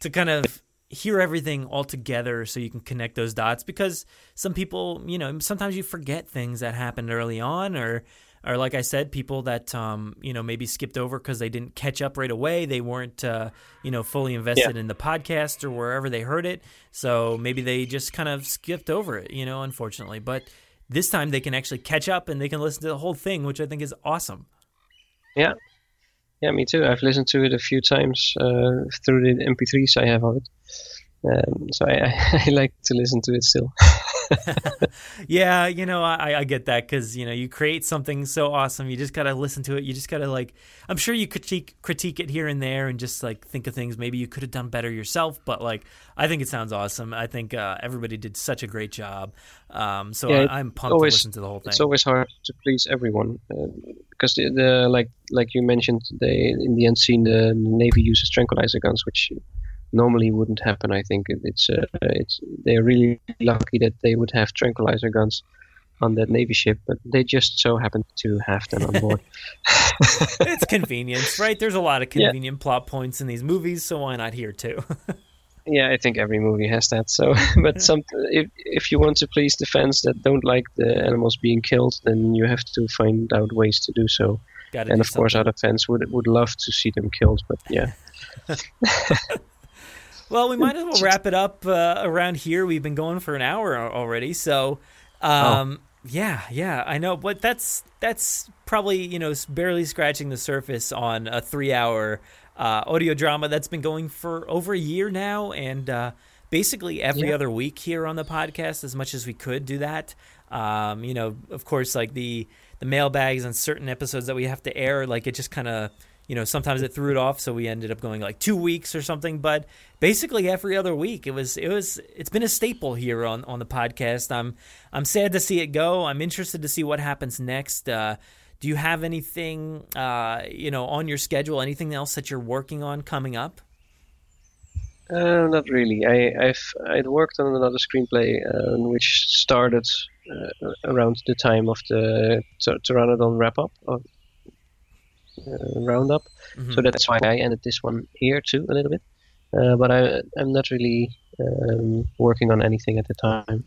to kind of hear everything all together, so you can connect those dots. Because some people, you know, sometimes you forget things that happened early on, or like I said, people that, you know, maybe skipped over because they didn't catch up right away. They weren't, you know, fully invested in the podcast or wherever they heard it. So maybe they just kind of skipped over it, you know, unfortunately. But this time they can actually catch up and they can listen to the whole thing, which I think is awesome. Yeah. Yeah, me too. I've listened to it a few times through the MP3s I have of it. So I like to listen to it still. Yeah, you know, I get that, because, you know, you create something so awesome, you just got to listen to it. You just got to, like, I'm sure you critique it here and there and just, like, think of things maybe you could have done better yourself. But, like, I think it sounds awesome. I think everybody did such a great job. So yeah, I'm pumped to listen to the whole thing. It's always hard to please everyone, because, like you mentioned, they in the end scene, the Navy uses tranquilizer guns, which normally wouldn't happen. I think it's they're really lucky that they would have tranquilizer guns on that Navy ship, but they just so happen to have them on board. It's convenience, right? There's a lot of convenient plot points in these movies, so why not here too? Yeah, I think every movie has that. So, but if you want to please the fans that don't like the animals being killed, then you have to find out ways to do so. And of course, other fans would love to see them killed, but yeah. Well, we might as well wrap it up around here. We've been going for an hour already, so yeah, I know. But that's probably, you know, barely scratching the surface on a 3-hour audio drama that's been going for over a year now, and basically every other week here on the podcast, as much as we could do that. You know, of course, like the mailbags on certain episodes that we have to air, like it just kind of, you know, sometimes it threw it off, so we ended up going like 2 weeks or something. But basically every other week, it's been a staple here on the podcast. I'm sad to see it go. I'm interested to see what happens next. Do you have anything, you know, on your schedule? Anything else that you're working on coming up? Not really. I'd worked on another screenplay, which started around the time of the Pteranodon wrap-up. Roundup, so that's why I ended this one here too a little bit, but I'm not really working on anything at the time.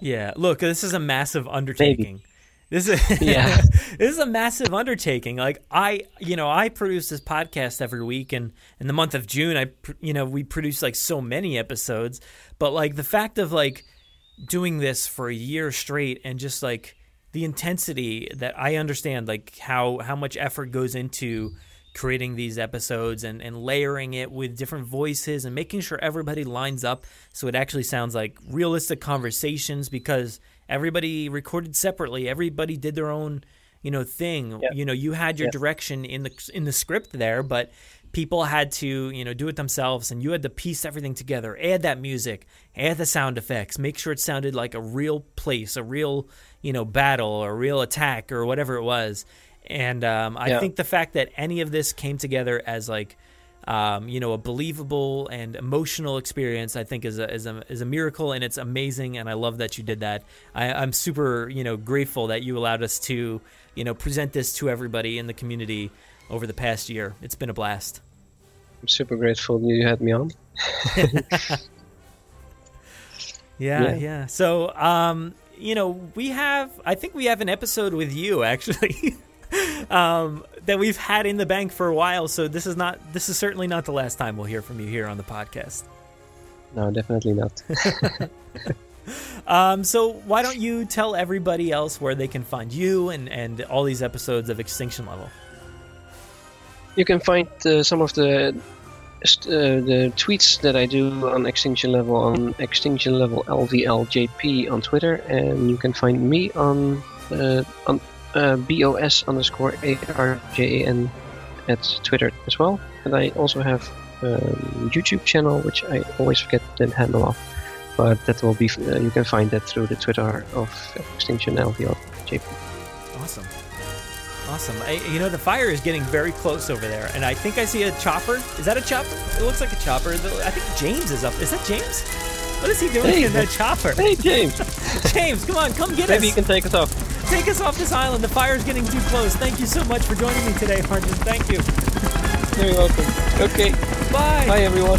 Yeah, look, this is a massive undertaking. Maybe. This is a massive undertaking. Like I produce this podcast every week, and in the month of June, we produce like so many episodes. But like the fact of like doing this for a year straight and just like the intensity that I understand, like how much effort goes into creating these episodes and layering it with different voices and making sure everybody lines up so it actually sounds like realistic conversations, because everybody recorded separately, everybody did their own, you know, thing. Yeah. You know, you had your direction in the script there, but people had to, you know, do it themselves, and you had to piece everything together, add that music, add the sound effects, make sure it sounded like a real place, a real, you know, battle or real attack or whatever it was. And I think the fact that any of this came together as like, you know, a believable and emotional experience, I think is a miracle, and it's amazing. And I love that you did that. I'm super, you know, grateful that you allowed us to, you know, present this to everybody in the community over the past year. It's been a blast. I'm super grateful you had me on. yeah. So, you know, I think we have an episode with you actually, that we've had in the bank for a while. So this is certainly not the last time we'll hear from you here on the podcast. No, definitely not. So why don't you tell everybody else where they can find you and all these episodes of Extinction Level? You can find some of the tweets that I do on Extinction Level on Extinction Level LVLJP on Twitter, and you can find me on BOS_ARJAN at Twitter as well. And I also have a YouTube channel, which I always forget the handle of, but that will be you can find that through the Twitter of Extinction LVLJP. Awesome. Awesome. You know, the fire is getting very close over there, and I think I see a chopper. Is that a chopper? It looks like a chopper. I think James is up. Is that James? What is he doing in that chopper? Hey, James. James, come on, come get us. Maybe you can take us off. Take us off this island. The fire is getting too close. Thank you so much for joining me today, Arjan. Thank you. You're welcome. Okay. Bye. Bye, everyone.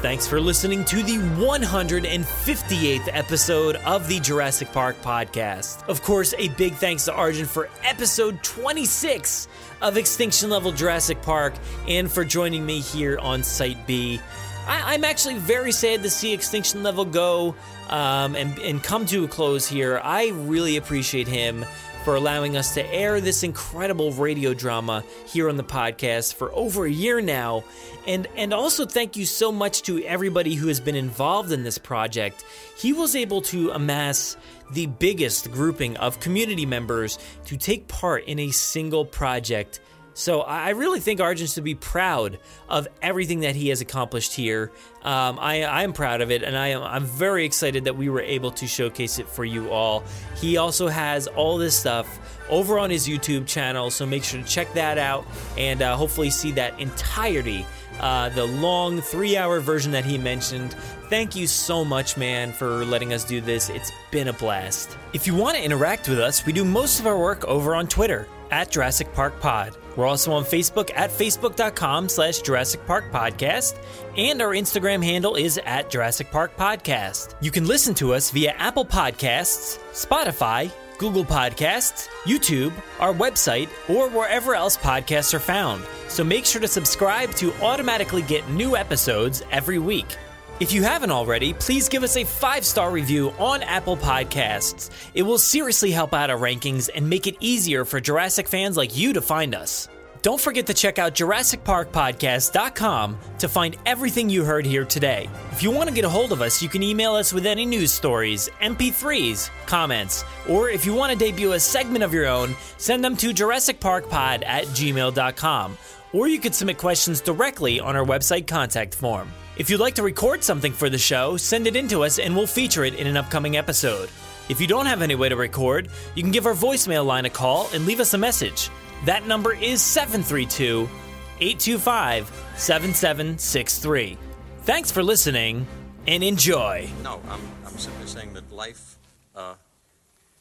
Thanks for listening to the 158th episode of the Jurassic Park Podcast. Of course, a big thanks to Arjan for episode 26 of Extinction Level Jurassic Park and for joining me here on Site B. I'm actually very sad to see Extinction Level go and come to a close here. I really appreciate him for allowing us to air this incredible radio drama here on the podcast for over a year now. And also thank you so much to everybody who has been involved in this project. He was able to amass the biggest grouping of community members to take part in a single project. So I really think Arjan should be proud of everything that he has accomplished here. I'm proud of it, and I'm very excited that we were able to showcase it for you all. He also has all this stuff over on his YouTube channel, so make sure to check that out and hopefully see that entirety, the long 3-hour version that he mentioned. Thank you so much, man, for letting us do this. It's been a blast. If you want to interact with us, we do most of our work over on Twitter, at Jurassic Park Pod. We're also on Facebook at facebook.com/Jurassic Park Podcast, and our Instagram handle is at Jurassic Park Podcast. You can listen to us via Apple Podcasts, Spotify, Google Podcasts, YouTube, our website, or wherever else podcasts are found. So make sure to subscribe to automatically get new episodes every week. If you haven't already, please give us a 5-star review on Apple Podcasts. It will seriously help out our rankings and make it easier for Jurassic fans like you to find us. Don't forget to check out JurassicParkPodcast.com to find everything you heard here today. If you want to get a hold of us, you can email us with any news stories, MP3s, comments, or if you want to debut a segment of your own, send them to JurassicParkPod@gmail.com, or you could submit questions directly on our website contact form. If you'd like to record something for the show, send it in to us and we'll feature it in an upcoming episode. If you don't have any way to record, you can give our voicemail line a call and leave us a message. That number is 732-825-7763. Thanks for listening and enjoy. No, I'm simply saying that life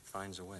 finds a way.